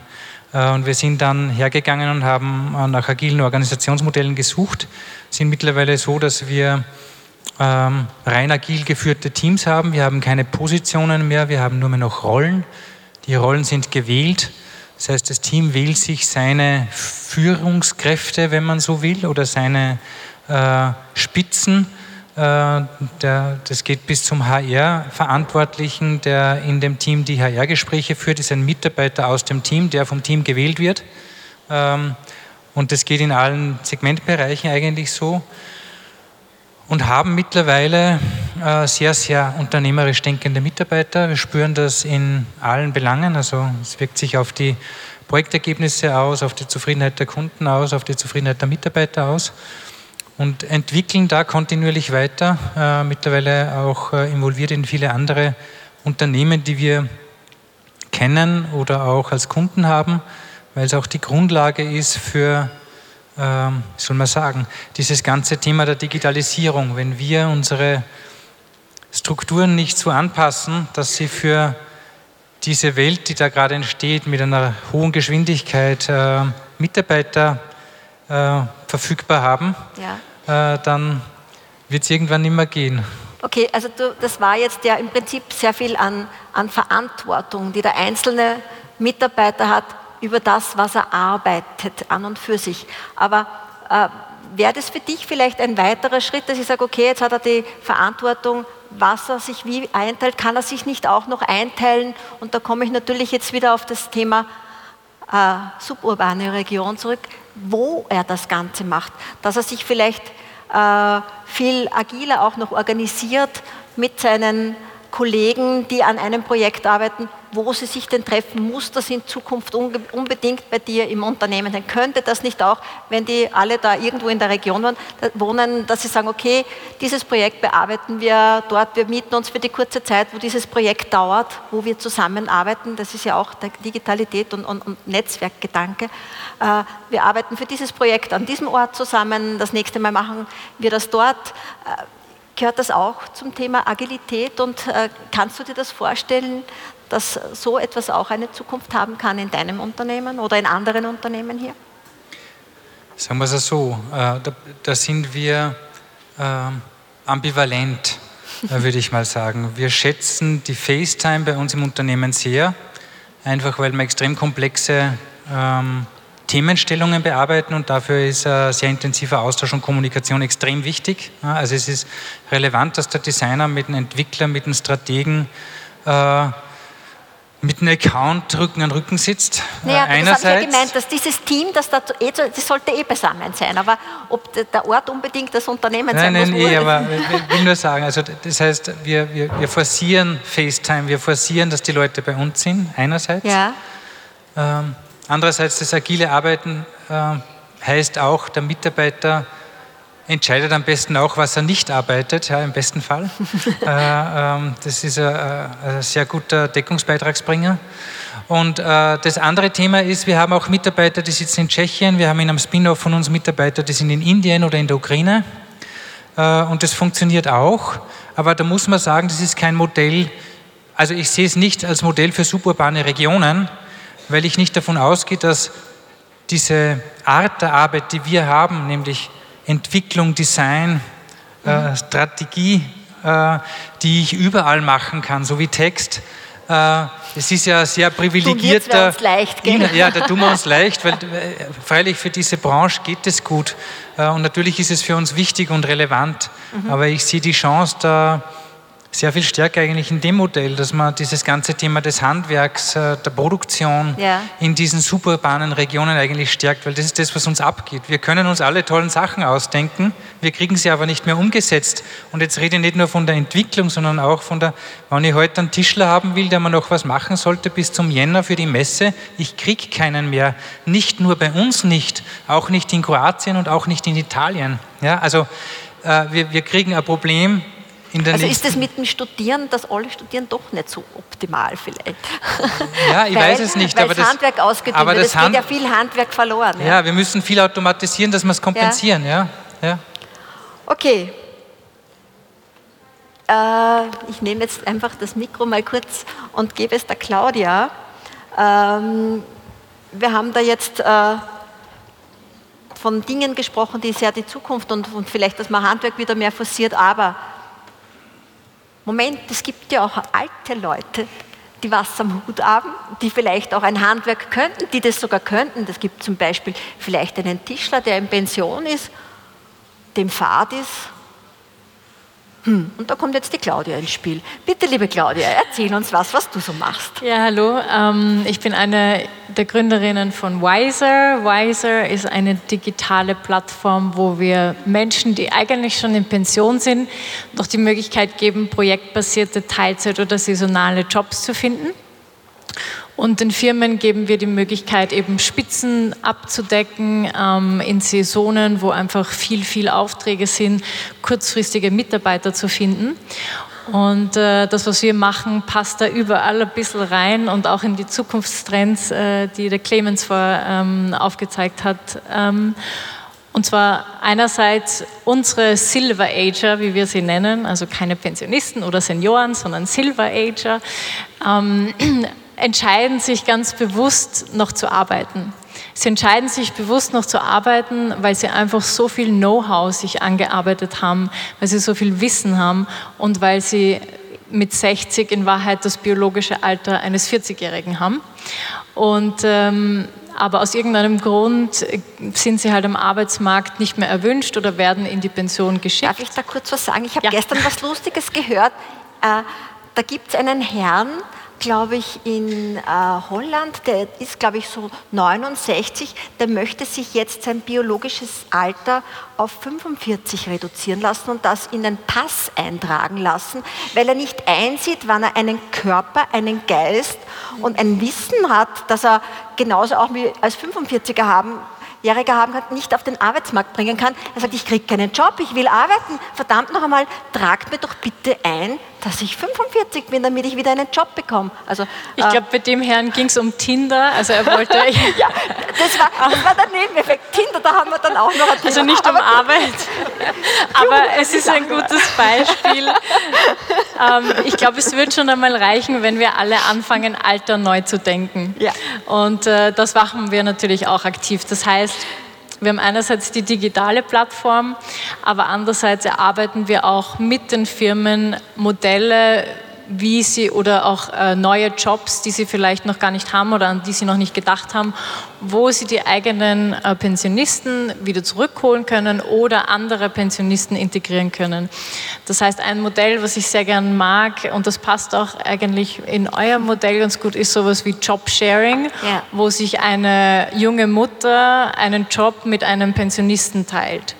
Und wir sind dann hergegangen und haben nach agilen Organisationsmodellen gesucht, sind mittlerweile so, dass wir rein agil geführte Teams haben. Wir haben keine Positionen mehr, wir haben nur mehr noch Rollen. Die Rollen sind gewählt. Das heißt, das Team wählt sich seine Führungskräfte, wenn man so will, oder seine äh, Spitzen. Der, das geht bis zum H R-Verantwortlichen, der in dem Team die H R-Gespräche führt, ist ein Mitarbeiter aus dem Team, der vom Team gewählt wird. Und das geht in allen Segmentbereichen eigentlich so. Und haben mittlerweile sehr, sehr unternehmerisch denkende Mitarbeiter. Wir spüren das in allen Belangen. Also es wirkt sich auf die Projektergebnisse aus, auf die Zufriedenheit der Kunden aus, auf die Zufriedenheit der Mitarbeiter aus. Und entwickeln da kontinuierlich weiter, äh, mittlerweile auch äh, involviert in viele andere Unternehmen, die wir kennen oder auch als Kunden haben, weil es auch die Grundlage ist für, äh, soll man sagen, dieses ganze Thema der Digitalisierung. Wenn wir unsere Strukturen nicht so anpassen, dass sie für diese Welt, die da gerade entsteht, mit einer hohen Geschwindigkeit äh, Mitarbeiter äh, verfügbar haben, ja. Äh, dann wird es irgendwann nicht mehr gehen. Okay, also du, das war jetzt ja im Prinzip sehr viel an, an Verantwortung, die der einzelne Mitarbeiter hat über das, was er arbeitet, an und für sich. Aber äh, wäre das für dich vielleicht ein weiterer Schritt, dass ich sage, okay, jetzt hat er die Verantwortung, was er sich wie einteilt, kann er sich nicht auch noch einteilen? Und da komme ich natürlich jetzt wieder auf das Thema äh, suburbane Region zurück, wo er das Ganze macht, dass er sich vielleicht äh, viel agiler auch noch organisiert mit seinen Kollegen, die an einem Projekt arbeiten, wo sie sich denn treffen, muss das in Zukunft unge- unbedingt bei dir im Unternehmen sein. Könnte das nicht auch, wenn die alle da irgendwo in der Region wohnen, da wohnen, dass sie sagen, okay, dieses Projekt bearbeiten wir dort, wir mieten uns für die kurze Zeit, wo dieses Projekt dauert, wo wir zusammenarbeiten, das ist ja auch der Digitalität und, und, und Netzwerkgedanke. Äh, wir arbeiten für dieses Projekt an diesem Ort zusammen, das nächste Mal machen wir das dort. Äh, Gehört das auch zum Thema Agilität und äh, kannst du dir das vorstellen, dass so etwas auch eine Zukunft haben kann in deinem Unternehmen oder in anderen Unternehmen hier? Sagen wir es so, äh, da, da sind wir äh, ambivalent, äh, würde ich mal sagen. Wir schätzen die FaceTime bei uns im Unternehmen sehr, einfach weil wir extrem komplexe ähm, Themenstellungen bearbeiten und dafür ist äh, sehr intensiver Austausch und Kommunikation extrem wichtig. Ja, also es ist relevant, dass der Designer mit dem Entwickler, mit dem Strategen, äh, mit einem Account-Rücken an Rücken sitzt. Naja, äh, das habe ich ja gemeint, dass dieses Team, das, da, das sollte eh beisammen sein, aber ob der Ort unbedingt das Unternehmen nein, sein nein, muss. Nein, eh, aber ich will nur sagen, also das heißt, wir, wir, wir forcieren FaceTime, wir forcieren, dass die Leute bei uns sind, einerseits. Ja. Ähm, Andererseits, das agile Arbeiten äh, heißt auch, der Mitarbeiter entscheidet am besten auch, was er nicht arbeitet, ja, im besten Fall. äh, ähm, das ist ein, ein sehr guter Deckungsbeitragsbringer. Und äh, das andere Thema ist, wir haben auch Mitarbeiter, die sitzen in Tschechien, wir haben in einem Spin-off von uns Mitarbeiter, die sind in Indien oder in der Ukraine. Äh, und das funktioniert auch, aber da muss man sagen, das ist kein Modell, also ich sehe es nicht als Modell für suburbane Regionen, weil ich nicht davon ausgehe, dass diese Art der Arbeit, die wir haben, nämlich Entwicklung, Design, mhm. äh, Strategie, äh, die ich überall machen kann, so wie Text, äh, es ist ja sehr privilegierter... Da tun wir uns leicht, gell? Ja, da tun wir uns leicht, weil freilich für diese Branche geht es gut. Äh, und natürlich ist es für uns wichtig und relevant, mhm. aber ich sehe die Chance, da sehr viel stärker eigentlich in dem Modell, dass man dieses ganze Thema des Handwerks, der Produktion ja. in diesen suburbanen Regionen eigentlich stärkt, weil das ist das, was uns abgeht. Wir können uns alle tollen Sachen ausdenken, wir kriegen sie aber nicht mehr umgesetzt. Und jetzt rede ich nicht nur von der Entwicklung, sondern auch von der, wenn ich heute einen Tischler haben will, der mir noch was machen sollte bis zum Jänner für die Messe, ich kriege keinen mehr. Nicht nur bei uns nicht, auch nicht in Kroatien und auch nicht in Italien. Ja, also äh, wir, wir kriegen ein Problem. Also ist das mit dem Studieren, dass alle studieren, doch nicht so optimal vielleicht? Ja, ich weil, weiß es nicht. Weil aber das Handwerk ausgedünnt wird, es geht ja viel Handwerk verloren. Ja, ja, wir müssen viel automatisieren, dass wir es kompensieren. Ja. Ja. Ja. Okay. Äh, ich nehme jetzt einfach das Mikro mal kurz und gebe es der Klaudia. Ähm, wir haben da jetzt... Äh, von Dingen gesprochen, die ist ja die Zukunft und, und vielleicht, dass man Handwerk wieder mehr forciert, aber Moment, es gibt ja auch alte Leute, die was am Hut haben, die vielleicht auch ein Handwerk könnten, die das sogar könnten. Das gibt zum Beispiel vielleicht einen Tischler, der in Pension ist, dem fad ist. Hm, und da kommt jetzt die Klaudia ins Spiel. Bitte, liebe Klaudia, erzähl uns was, was du so machst. Ja, hallo. Ähm, ich bin eine der Gründerinnen von W I S R. W I S R ist eine digitale Plattform, wo wir Menschen, die eigentlich schon in Pension sind, noch die Möglichkeit geben, projektbasierte Teilzeit- oder saisonale Jobs zu finden. Und den Firmen geben wir die Möglichkeit, eben Spitzen abzudecken ähm, in Saisonen, wo einfach viel, viel Aufträge sind, kurzfristige Mitarbeiter zu finden. Und äh, das, was wir machen, passt da überall ein bisschen rein und auch in die Zukunftstrends, äh, die der Clemens vor ähm, aufgezeigt hat. Ähm, Und zwar einerseits unsere Silver Ager, wie wir sie nennen, also keine Pensionisten oder Senioren, sondern Silver Ager, ähm, entscheiden sich ganz bewusst noch zu arbeiten. Sie entscheiden sich bewusst noch zu arbeiten, weil sie einfach so viel Know-how sich angearbeitet haben, weil sie so viel Wissen haben und weil sie mit sechzig in Wahrheit das biologische Alter eines vierzigjährigen haben. Und ähm, aber aus irgendeinem Grund sind sie halt am Arbeitsmarkt nicht mehr erwünscht oder werden in die Pension geschickt. Darf ich da kurz was sagen? Ich habe ja. gestern was Lustiges gehört. Äh, da gibt es einen Herrn, glaube ich, in äh, Holland, der ist, glaube ich, so neunundsechzig, der möchte sich jetzt sein biologisches Alter auf fünfundvierzig reduzieren lassen und das in den Pass eintragen lassen, weil er nicht einsieht, wann er einen Körper, einen Geist und ein Wissen hat, dass er genauso auch wie als fünfundvierziger haben, Jähriger haben kann, nicht auf den Arbeitsmarkt bringen kann. Er sagt, ich kriege keinen Job, ich will arbeiten. Verdammt noch einmal, tragt mir doch bitte ein, dass ich fünfundvierzig bin, damit ich wieder einen Job bekomme. Also, ich äh, glaube, bei dem Herrn ging es um Tinder. Also er wollte... ja, das war, das war der Nebeneffekt. Tinder, da haben wir dann auch noch... Ein also nicht um Arbeit, aber es ist ein gutes Beispiel. ähm, ich glaube, es wird schon einmal reichen, wenn wir alle anfangen, Alter neu zu denken. Ja. Und äh, das machen wir natürlich auch aktiv. Das heißt, wir haben einerseits die digitale Plattform, aber andererseits erarbeiten wir auch mit den Firmen Modelle, wie sie oder auch äh, neue Jobs, die sie vielleicht noch gar nicht haben oder an die sie noch nicht gedacht haben, wo sie die eigenen äh, Pensionisten wieder zurückholen können oder andere Pensionisten integrieren können. Das heißt, ein Modell, was ich sehr gern mag und das passt auch eigentlich in euer Modell ganz gut, ist sowas wie Jobsharing, ja. wo sich eine junge Mutter einen Job mit einem Pensionisten teilt.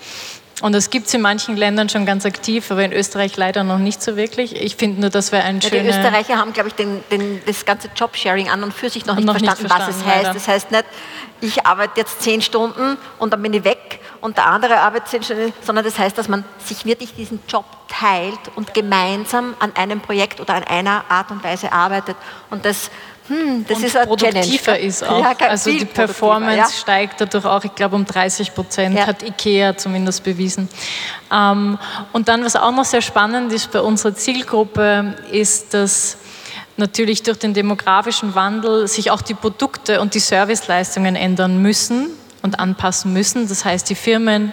Und das gibt es in manchen Ländern schon ganz aktiv, aber in Österreich leider noch nicht so wirklich. Ich finde nur, das wäre ein ja, schöner... Die Österreicher haben, glaube ich, den, den, das ganze Jobsharing an und für sich noch nicht, noch verstanden, nicht verstanden, was es leider heißt. Das heißt nicht, ich arbeite jetzt zehn Stunden und dann bin ich weg und der andere arbeitet zehn Stunden, sondern das heißt, dass man sich wirklich diesen Job teilt und gemeinsam an einem Projekt oder an einer Art und Weise arbeitet. Und das... Hm, das und ist produktiver Challenge. Ist auch. Ja, also die Performance ja. steigt dadurch auch, ich glaube, um dreißig Prozent, ja. hat IKEA zumindest bewiesen. Ähm, und dann, was auch noch sehr spannend ist bei unserer Zielgruppe, ist, dass natürlich durch den demografischen Wandel sich auch die Produkte und die Serviceleistungen ändern müssen und anpassen müssen. Das heißt, die Firmen,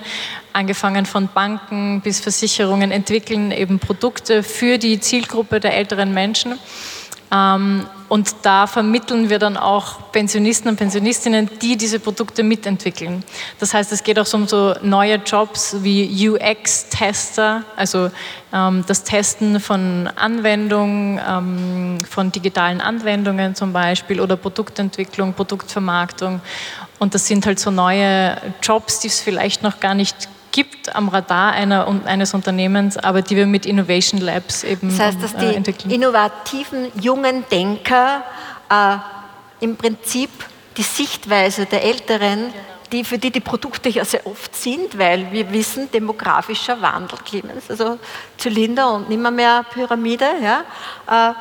angefangen von Banken bis Versicherungen, entwickeln eben Produkte für die Zielgruppe der älteren Menschen. Und da vermitteln wir dann auch Pensionisten und Pensionistinnen, die diese Produkte mitentwickeln. Das heißt, es geht auch um so neue Jobs wie U X-Tester, also ähm, das Testen von Anwendungen, ähm, von digitalen Anwendungen zum Beispiel oder Produktentwicklung, Produktvermarktung. Und das sind halt so neue Jobs, die es vielleicht noch gar nicht gibt. gibt am Radar einer, eines Unternehmens, aber die wir mit Innovation Labs eben entwickeln. Das heißt, dass die äh, innovativen, jungen Denker äh, im Prinzip die Sichtweise der Älteren, genau. die, für die die Produkte ja sehr oft sind, weil wir wissen, demografischer Wandel, Clemens, also Zylinder und nimmer mehr Pyramide, ja, äh,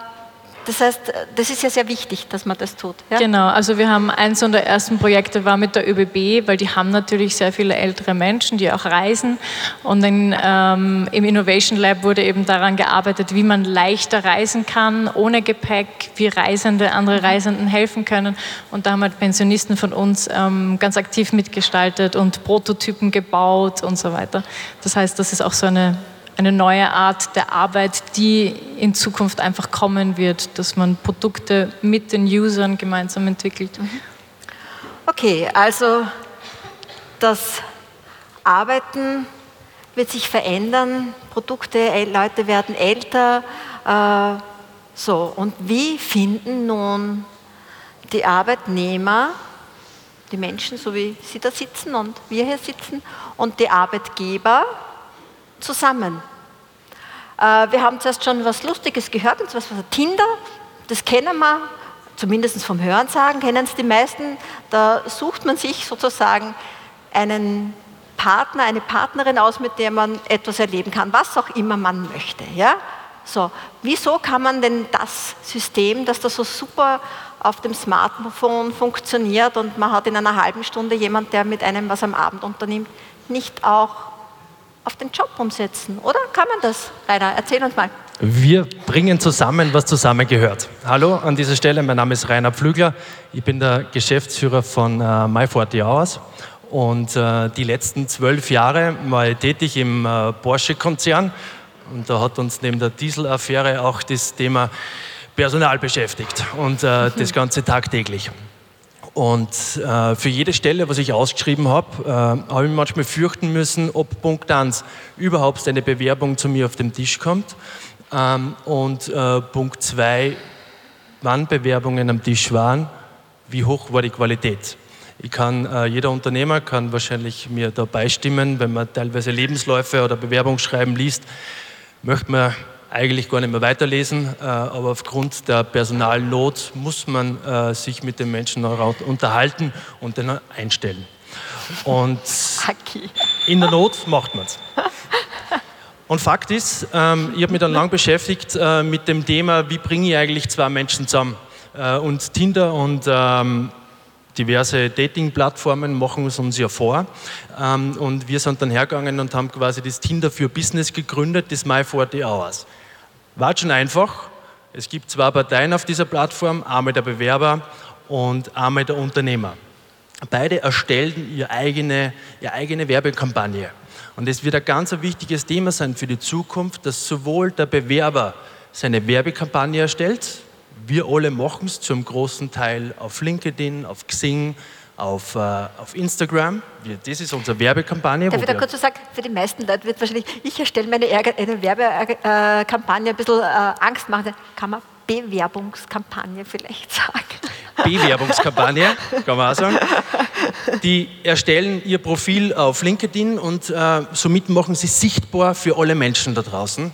das heißt, das ist ja sehr wichtig, dass man das tut. Ja? Genau, also wir haben eins unserer ersten Projekte war mit der Ö B B, weil die haben natürlich sehr viele ältere Menschen, die auch reisen. Und in, ähm, im Innovation Lab wurde eben daran gearbeitet, wie man leichter reisen kann, ohne Gepäck, wie Reisende, andere Reisenden helfen können. Und da haben halt Pensionisten von uns ähm, ganz aktiv mitgestaltet und Prototypen gebaut und so weiter. Das heißt, das ist auch so eine... eine neue Art der Arbeit, die in Zukunft einfach kommen wird, dass man Produkte mit den Usern gemeinsam entwickelt. Okay, also das Arbeiten wird sich verändern, Produkte, Leute werden älter. Äh, so, und wie finden nun die Arbeitnehmer, die Menschen, so wie Sie da sitzen und wir hier sitzen, und die Arbeitgeber zusammen? Äh, wir haben zuerst schon was Lustiges gehört, und zwar Tinder, das kennen wir, zumindest vom Hörensagen kennen es die meisten, da sucht man sich sozusagen einen Partner, eine Partnerin aus, mit der man etwas erleben kann, was auch immer man möchte. Ja? So, wieso kann man denn das System, dass das so super auf dem Smartphone funktioniert und man hat in einer halben Stunde jemand, der mit einem was am Abend unternimmt, nicht auch auf den Job umsetzen, oder? Kann man das? Rainer, erzähl uns mal. Wir bringen zusammen, was zusammengehört. Hallo an dieser Stelle, mein Name ist Rainer Pflügler. Ich bin der Geschäftsführer von äh, My forty hours und äh, die letzten zwölf Jahre war tätig im äh, Porsche-Konzern und da hat uns neben der Dieselaffäre auch das Thema Personal beschäftigt und äh, mhm. das Ganze tagtäglich. Und äh, für jede Stelle, was ich ausgeschrieben habe, äh, habe ich manchmal fürchten müssen, ob Punkt eins überhaupt eine Bewerbung zu mir auf den Tisch kommt ähm, und äh, Punkt zwei, wann Bewerbungen am Tisch waren, wie hoch war die Qualität. Ich kann, äh, jeder Unternehmer kann wahrscheinlich mir dabei stimmen, wenn man teilweise Lebensläufe oder Bewerbungsschreiben liest, möchte man eigentlich gar nicht mehr weiterlesen, aber aufgrund der Personalnot muss man sich mit den Menschen unterhalten und dann einstellen. Und in der Not macht man es. Und Fakt ist, ich habe mich dann lang beschäftigt mit dem Thema, wie bringe ich eigentlich zwei Menschen zusammen. Und Tinder und diverse Dating-Plattformen machen es uns ja vor. Und wir sind dann hergegangen und haben quasi das Tinder für Business gegründet, das My forty hours. War schon einfach. Es gibt zwei Parteien auf dieser Plattform, einmal der Bewerber und einmal der Unternehmer. Beide erstellen ihre eigene, ihre eigene Werbekampagne. Und das wird ein ganz wichtiges Thema sein für die Zukunft, dass sowohl der Bewerber seine Werbekampagne erstellt, wir alle machen es zum großen Teil auf LinkedIn, auf Xing, auf, äh, auf Instagram. Wir, das ist unsere Werbekampagne. Darf ich da kurz was sagen? Für die meisten Leute wird wahrscheinlich, ich erstelle meine Werbekampagne, ein bisschen äh, Angst machen. Kann man Bewerbungskampagne vielleicht sagen? Bewerbungskampagne, kann man auch sagen. Die erstellen ihr Profil auf LinkedIn und äh, somit machen sie sichtbar für alle Menschen da draußen.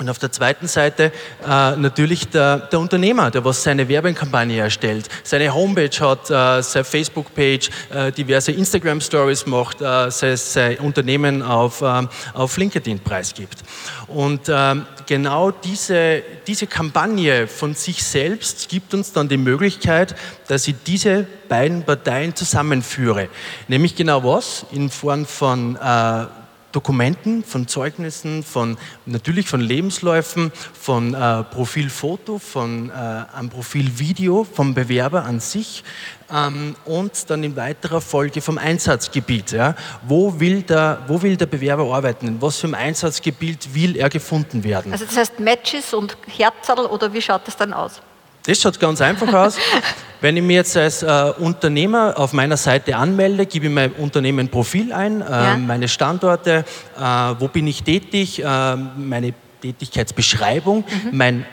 Und auf der zweiten Seite äh, natürlich der, der Unternehmer, der was seine Werbekampagne erstellt, seine Homepage hat, äh, seine Facebook-Page, äh, diverse Instagram-Stories macht, äh, sein, sein Unternehmen auf, äh, auf LinkedIn preisgibt. Und äh, genau diese, diese Kampagne von sich selbst gibt uns dann die Möglichkeit, dass ich diese beiden Parteien zusammenführe. Nämlich genau was? In Form von äh, Dokumenten, von Zeugnissen, von natürlich von Lebensläufen, von äh, Profilfoto, von äh, einem Profilvideo vom Bewerber an sich ähm, und dann in weiterer Folge vom Einsatzgebiet. Ja. Wo will der, wo will der Bewerber arbeiten? In was für einem Einsatzgebiet will er gefunden werden? Also das heißt Matches und Herzerl oder wie schaut das dann aus? Das schaut ganz einfach aus. Wenn ich mich jetzt als äh, Unternehmer auf meiner Seite anmelde, gebe ich mein Unternehmen Profil ein, äh, ja. meine Standorte, äh, wo bin ich tätig, äh, meine Tätigkeitsbeschreibung, mhm. mein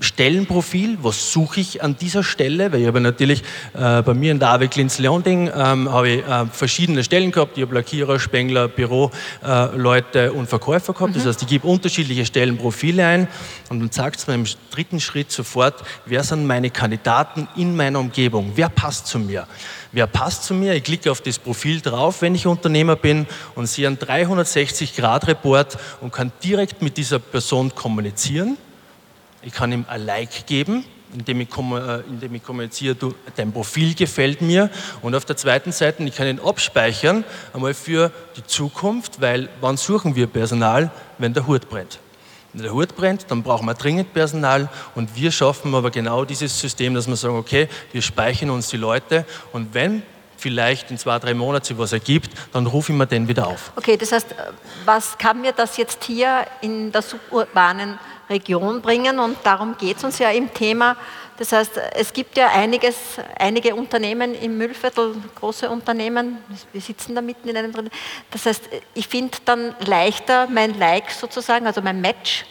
Stellenprofil, was suche ich an dieser Stelle, weil ich habe natürlich äh, bei mir in der A W G Linz-Leonding ähm, habe ich äh, verschiedene Stellen gehabt, ich habe Lackierer, Spengler, Büroleute äh, und Verkäufer gehabt, mhm. das heißt, ich gebe unterschiedliche Stellenprofile ein und dann sagt es mir im dritten Schritt sofort, wer sind meine Kandidaten in meiner Umgebung, wer passt zu mir? Wer passt zu mir? Ich klicke auf das Profil drauf, wenn ich Unternehmer bin und sehe einen dreihundertsechzig Grad Report und kann direkt mit dieser Person kommunizieren. Ich kann ihm ein Like geben, indem ich, indem ich kommuniziere, du, dein Profil gefällt mir. Und auf der zweiten Seite, ich kann ihn abspeichern, einmal für die Zukunft, weil wann suchen wir Personal, wenn der Hut brennt? Wenn der Hut brennt, dann brauchen wir dringend Personal und wir schaffen aber genau dieses System, dass wir sagen, okay, wir speichern uns die Leute und wenn vielleicht in zwei, drei Monaten sich was ergibt, dann rufe ich mir den wieder auf. Okay, das heißt, was kann mir das jetzt hier in der suburbanen Region bringen und darum geht es uns ja im Thema. Das heißt, es gibt ja einiges, einige Unternehmen im Müllviertel, große Unternehmen, wir sitzen da mitten in einem drin. Das heißt, ich finde dann leichter mein Like sozusagen, also mein Match,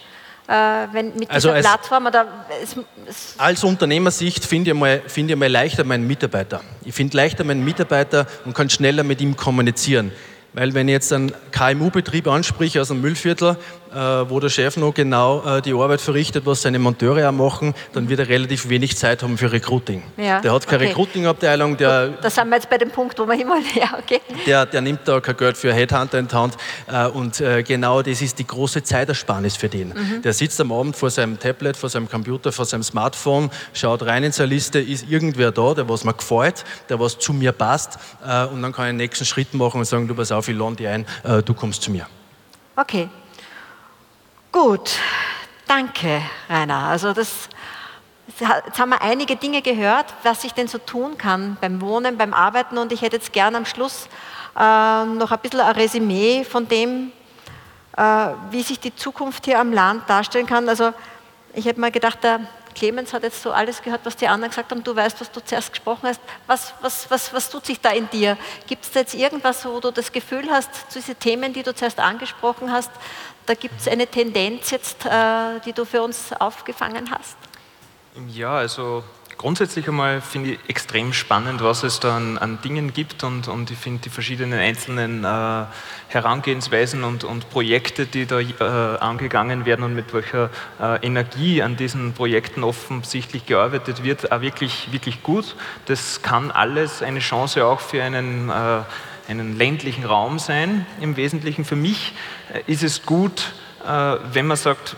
äh, wenn mit also dieser als, Plattform. Oder es, es als Unternehmersicht finde ich mal, find ich mal leichter meinen Mitarbeiter. Ich finde leichter meinen Mitarbeiter und kann schneller mit ihm kommunizieren. Weil wenn ich jetzt einen K M U-Betrieb anspreche aus einem Müllviertel, äh, wo der Chef noch genau äh, die Arbeit verrichtet, was seine Monteure auch machen, dann wird er relativ wenig Zeit haben für Recruiting. Ja, der hat keine okay. Recruiting-Abteilung. Der, da sind wir jetzt bei dem Punkt, wo wir hinwollen. Ja, okay. der, der nimmt da kein Geld für Headhunter in die Hand. Äh, und äh, genau das ist die große Zeitersparnis für den. Mhm. Der sitzt am Abend vor seinem Tablet, vor seinem Computer, vor seinem Smartphone, schaut rein in seine Liste, ist irgendwer da, der was mir gefällt, der was zu mir passt. Äh, und dann kann ich den nächsten Schritt machen und sagen, du pass auf, ich lade dich ein, du kommst zu mir. Okay, gut, danke Rainer. Also das, jetzt haben wir einige Dinge gehört, was ich denn so tun kann beim Wohnen, beim Arbeiten und ich hätte jetzt gern am Schluss äh, noch ein bisschen ein Resümee von dem, äh, wie sich die Zukunft hier am Land darstellen kann. Also ich hätte mal gedacht, der Clemens hat jetzt so alles gehört, was die anderen gesagt haben, du weißt, was du zuerst gesprochen hast. Was, was, was, was tut sich da in dir? Gibt es da jetzt irgendwas, wo du das Gefühl hast, zu diesen Themen, die du zuerst angesprochen hast, da gibt es eine Tendenz jetzt, äh, die du für uns aufgefangen hast? Ja, also grundsätzlich einmal finde ich extrem spannend, was es da an, an Dingen gibt und, und ich finde die verschiedenen einzelnen äh, Herangehensweisen und, und Projekte, die da äh, angegangen werden und mit welcher äh, Energie an diesen Projekten offensichtlich gearbeitet wird, auch wirklich, wirklich gut. Das kann alles eine Chance auch für einen äh, einen ländlichen Raum sein, im Wesentlichen. Für mich ist es gut, äh, wenn man sagt,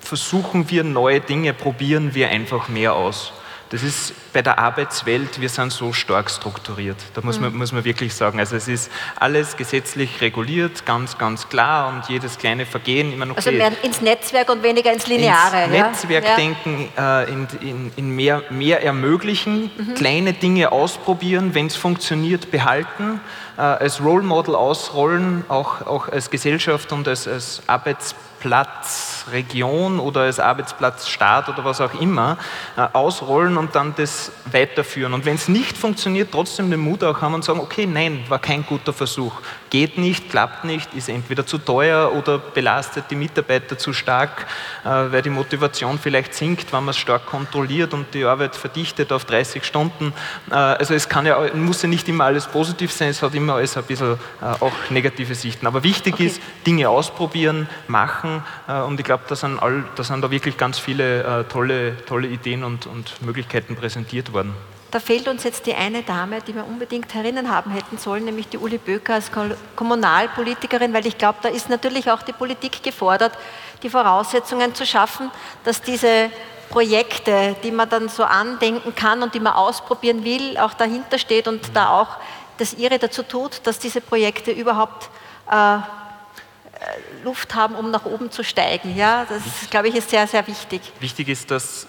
versuchen wir neue Dinge, probieren wir einfach mehr aus. Das ist bei der Arbeitswelt, wir sind so stark strukturiert, da muss man, muss man wirklich sagen, also es ist alles gesetzlich reguliert, ganz, ganz klar und jedes kleine Vergehen. Ich meine, okay, also mehr ins Netzwerk und weniger ins Lineare. Ins ja? Netzwerkdenken, ja. äh, in, in, in mehr, mehr ermöglichen, mhm. kleine Dinge ausprobieren, wenn es funktioniert, behalten, äh, als Role Model ausrollen, auch, auch als Gesellschaft und als, als Arbeitsplatz. Platzregion oder als Arbeitsplatzstaat oder was auch immer äh, ausrollen und dann das weiterführen. Und wenn es nicht funktioniert, trotzdem den Mut auch haben und sagen, okay, nein, war kein guter Versuch. Geht nicht, klappt nicht, ist entweder zu teuer oder belastet die Mitarbeiter zu stark, äh, weil die Motivation vielleicht sinkt, wenn man es stark kontrolliert und die Arbeit verdichtet auf dreißig Stunden. Äh, also es kann ja, muss ja nicht immer alles positiv sein, es hat immer alles ein bisschen äh, auch negative Sichten. Aber wichtig okay. ist, Dinge ausprobieren, machen, und ich glaube, da sind, all, da sind da wirklich ganz viele äh, tolle, tolle Ideen und, und Möglichkeiten präsentiert worden. Da fehlt uns jetzt die eine Dame, die wir unbedingt herinnen haben hätten sollen, nämlich die Uli Böker als Kommunalpolitikerin, weil ich glaube, da ist natürlich auch die Politik gefordert, die Voraussetzungen zu schaffen, dass diese Projekte, die man dann so andenken kann und die man ausprobieren will, auch dahinter steht und mhm. da auch das ihre dazu tut, dass diese Projekte überhaupt äh, Luft haben, um nach oben zu steigen. Ja, das, glaube ich, ist sehr, sehr wichtig. Wichtig ist, dass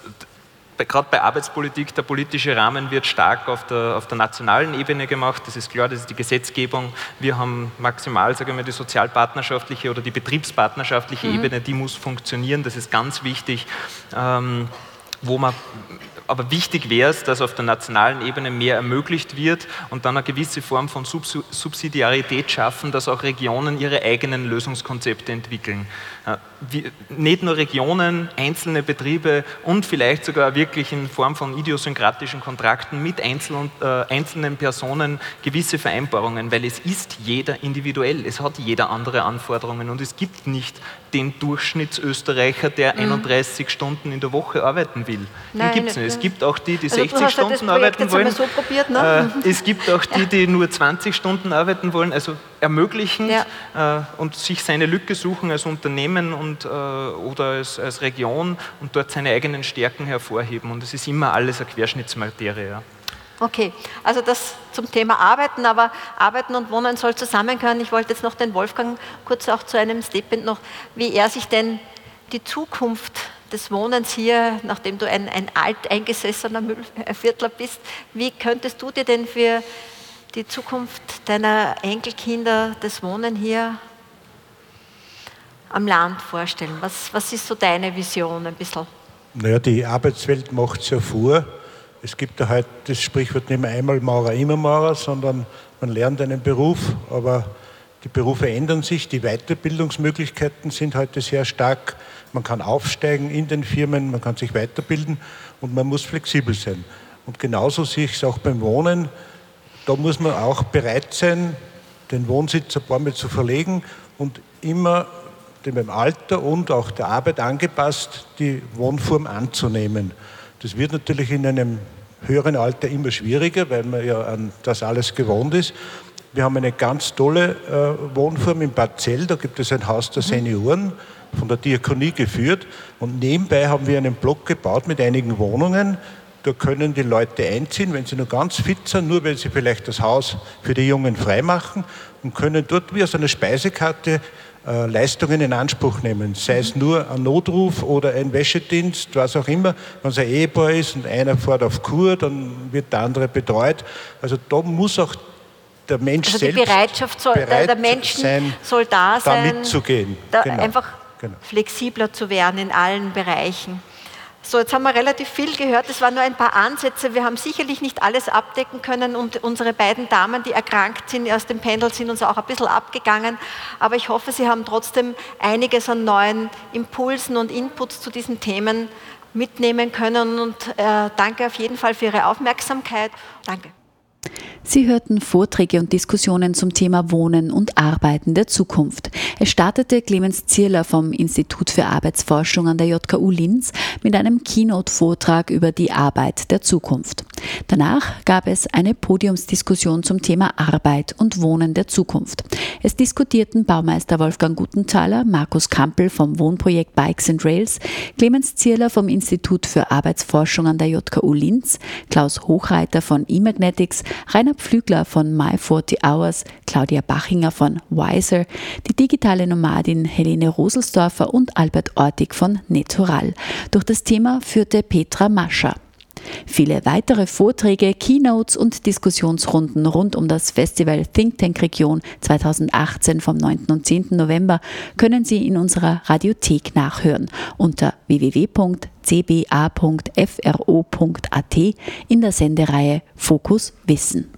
gerade bei Arbeitspolitik der politische Rahmen wird stark auf der, auf der nationalen Ebene gemacht. Das ist klar, das ist die Gesetzgebung. Wir haben maximal, sagen wir, die sozialpartnerschaftliche oder die betriebspartnerschaftliche mhm. Ebene, die muss funktionieren. Das ist ganz wichtig, ähm, wo man aber wichtig wäre es, dass auf der nationalen Ebene mehr ermöglicht wird und dann eine gewisse Form von Subsidiarität schaffen, dass auch Regionen ihre eigenen Lösungskonzepte entwickeln. Nicht nur Regionen, einzelne Betriebe und vielleicht sogar wirklich in Form von idiosynkratischen Kontrakten mit einzelnen, äh, einzelnen Personen gewisse Vereinbarungen, weil es ist jeder individuell, es hat jeder andere Anforderungen und es gibt nicht den Durchschnittsösterreicher, der mhm. einunddreißig Stunden in der Woche arbeiten will. Nein, den gibt es nicht. Es gibt auch die, die also sechzig Stunden halt arbeiten wollen. So probiert, ne? äh, es gibt auch die, die nur zwanzig Stunden arbeiten wollen, also ermöglichend ja. äh, und sich seine Lücke suchen als Unternehmen und, äh, oder als, als Region und dort seine eigenen Stärken hervorheben. Und es ist immer alles eine Querschnittsmaterie. Ja. Okay, also das zum Thema Arbeiten, aber Arbeiten und Wohnen soll zusammengehören. Ich wollte jetzt noch den Wolfgang kurz auch zu einem Statement noch, wie er sich denn die Zukunft des Wohnens hier, nachdem du ein, ein alteingesessener Müllviertler bist, wie könntest du dir denn für die Zukunft deiner Enkelkinder, das Wohnen hier am Land vorstellen? Was, was ist so deine Vision ein bisschen? Naja, die Arbeitswelt macht es ja vor. Es gibt ja heute das Sprichwort nicht mehr einmal Maurer, immer Maurer, sondern man lernt einen Beruf, aber die Berufe ändern sich, die Weiterbildungsmöglichkeiten sind heute sehr stark. Man kann aufsteigen in den Firmen, man kann sich weiterbilden und man muss flexibel sein. Und genauso sehe ich es auch beim Wohnen, da muss man auch bereit sein, den Wohnsitz ein paar Mal zu verlegen und immer dem Alter und auch der Arbeit angepasst die Wohnform anzunehmen. Das wird natürlich in einem höheren Alter immer schwieriger, weil man ja an das alles gewohnt ist. Wir haben eine ganz tolle äh, Wohnform in Bad Zell, da gibt es ein Haus der Senioren, von der Diakonie geführt. Und nebenbei haben wir einen Block gebaut mit einigen Wohnungen. Da können die Leute einziehen, wenn sie nur ganz fit sind, nur wenn sie vielleicht das Haus für die Jungen freimachen und können dort wie aus einer Speisekarte äh, Leistungen in Anspruch nehmen, sei es nur ein Notruf oder ein Wäschedienst, was auch immer. Wenn es ein Ehepaar ist und einer fährt auf Kur, dann wird der andere betreut. Also da muss auch der Mensch also selbst die Bereitschaft soll, bereit der Menschen sein, soll da sein, da mitzugehen. Da genau. Einfach genau. flexibler zu werden in allen Bereichen. So, jetzt haben wir relativ viel gehört, es waren nur ein paar Ansätze, wir haben sicherlich nicht alles abdecken können und unsere beiden Damen, die erkrankt sind, aus dem Panel sind uns auch ein bisschen abgegangen, aber ich hoffe, Sie haben trotzdem einiges an neuen Impulsen und Inputs zu diesen Themen mitnehmen können und äh, danke auf jeden Fall für Ihre Aufmerksamkeit. Danke. Sie hörten Vorträge und Diskussionen zum Thema Wohnen und Arbeiten der Zukunft. Es startete Clemens Zierler vom Institut für Arbeitsforschung an der J K U Linz mit einem Keynote-Vortrag über die Arbeit der Zukunft. Danach gab es eine Podiumsdiskussion zum Thema Arbeit und Wohnen der Zukunft. Es diskutierten Baumeister Wolfgang Gutenthaler, Markus Kampl vom Wohnprojekt Bikes and Rails, Clemens Zierler vom Institut für Arbeitsforschung an der J K U Linz, Klaus Hochreiter von E-Magnetix, Rainer Pflügler von My forty hours, Klaudia Bachinger von W I S R, die digitale Nomadin Helene Rudelstorfer und Albert Ortig von Netural. Durch das Thema führte Petra Mascher. Viele weitere Vorträge, Keynotes und Diskussionsrunden rund um das Festival ThinkTankRegion zweitausendachtzehn vom neunten und zehnten November können Sie in unserer Radiothek nachhören unter w w w punkt c b a punkt f r o punkt a t in der Sendereihe Fokus Wissen.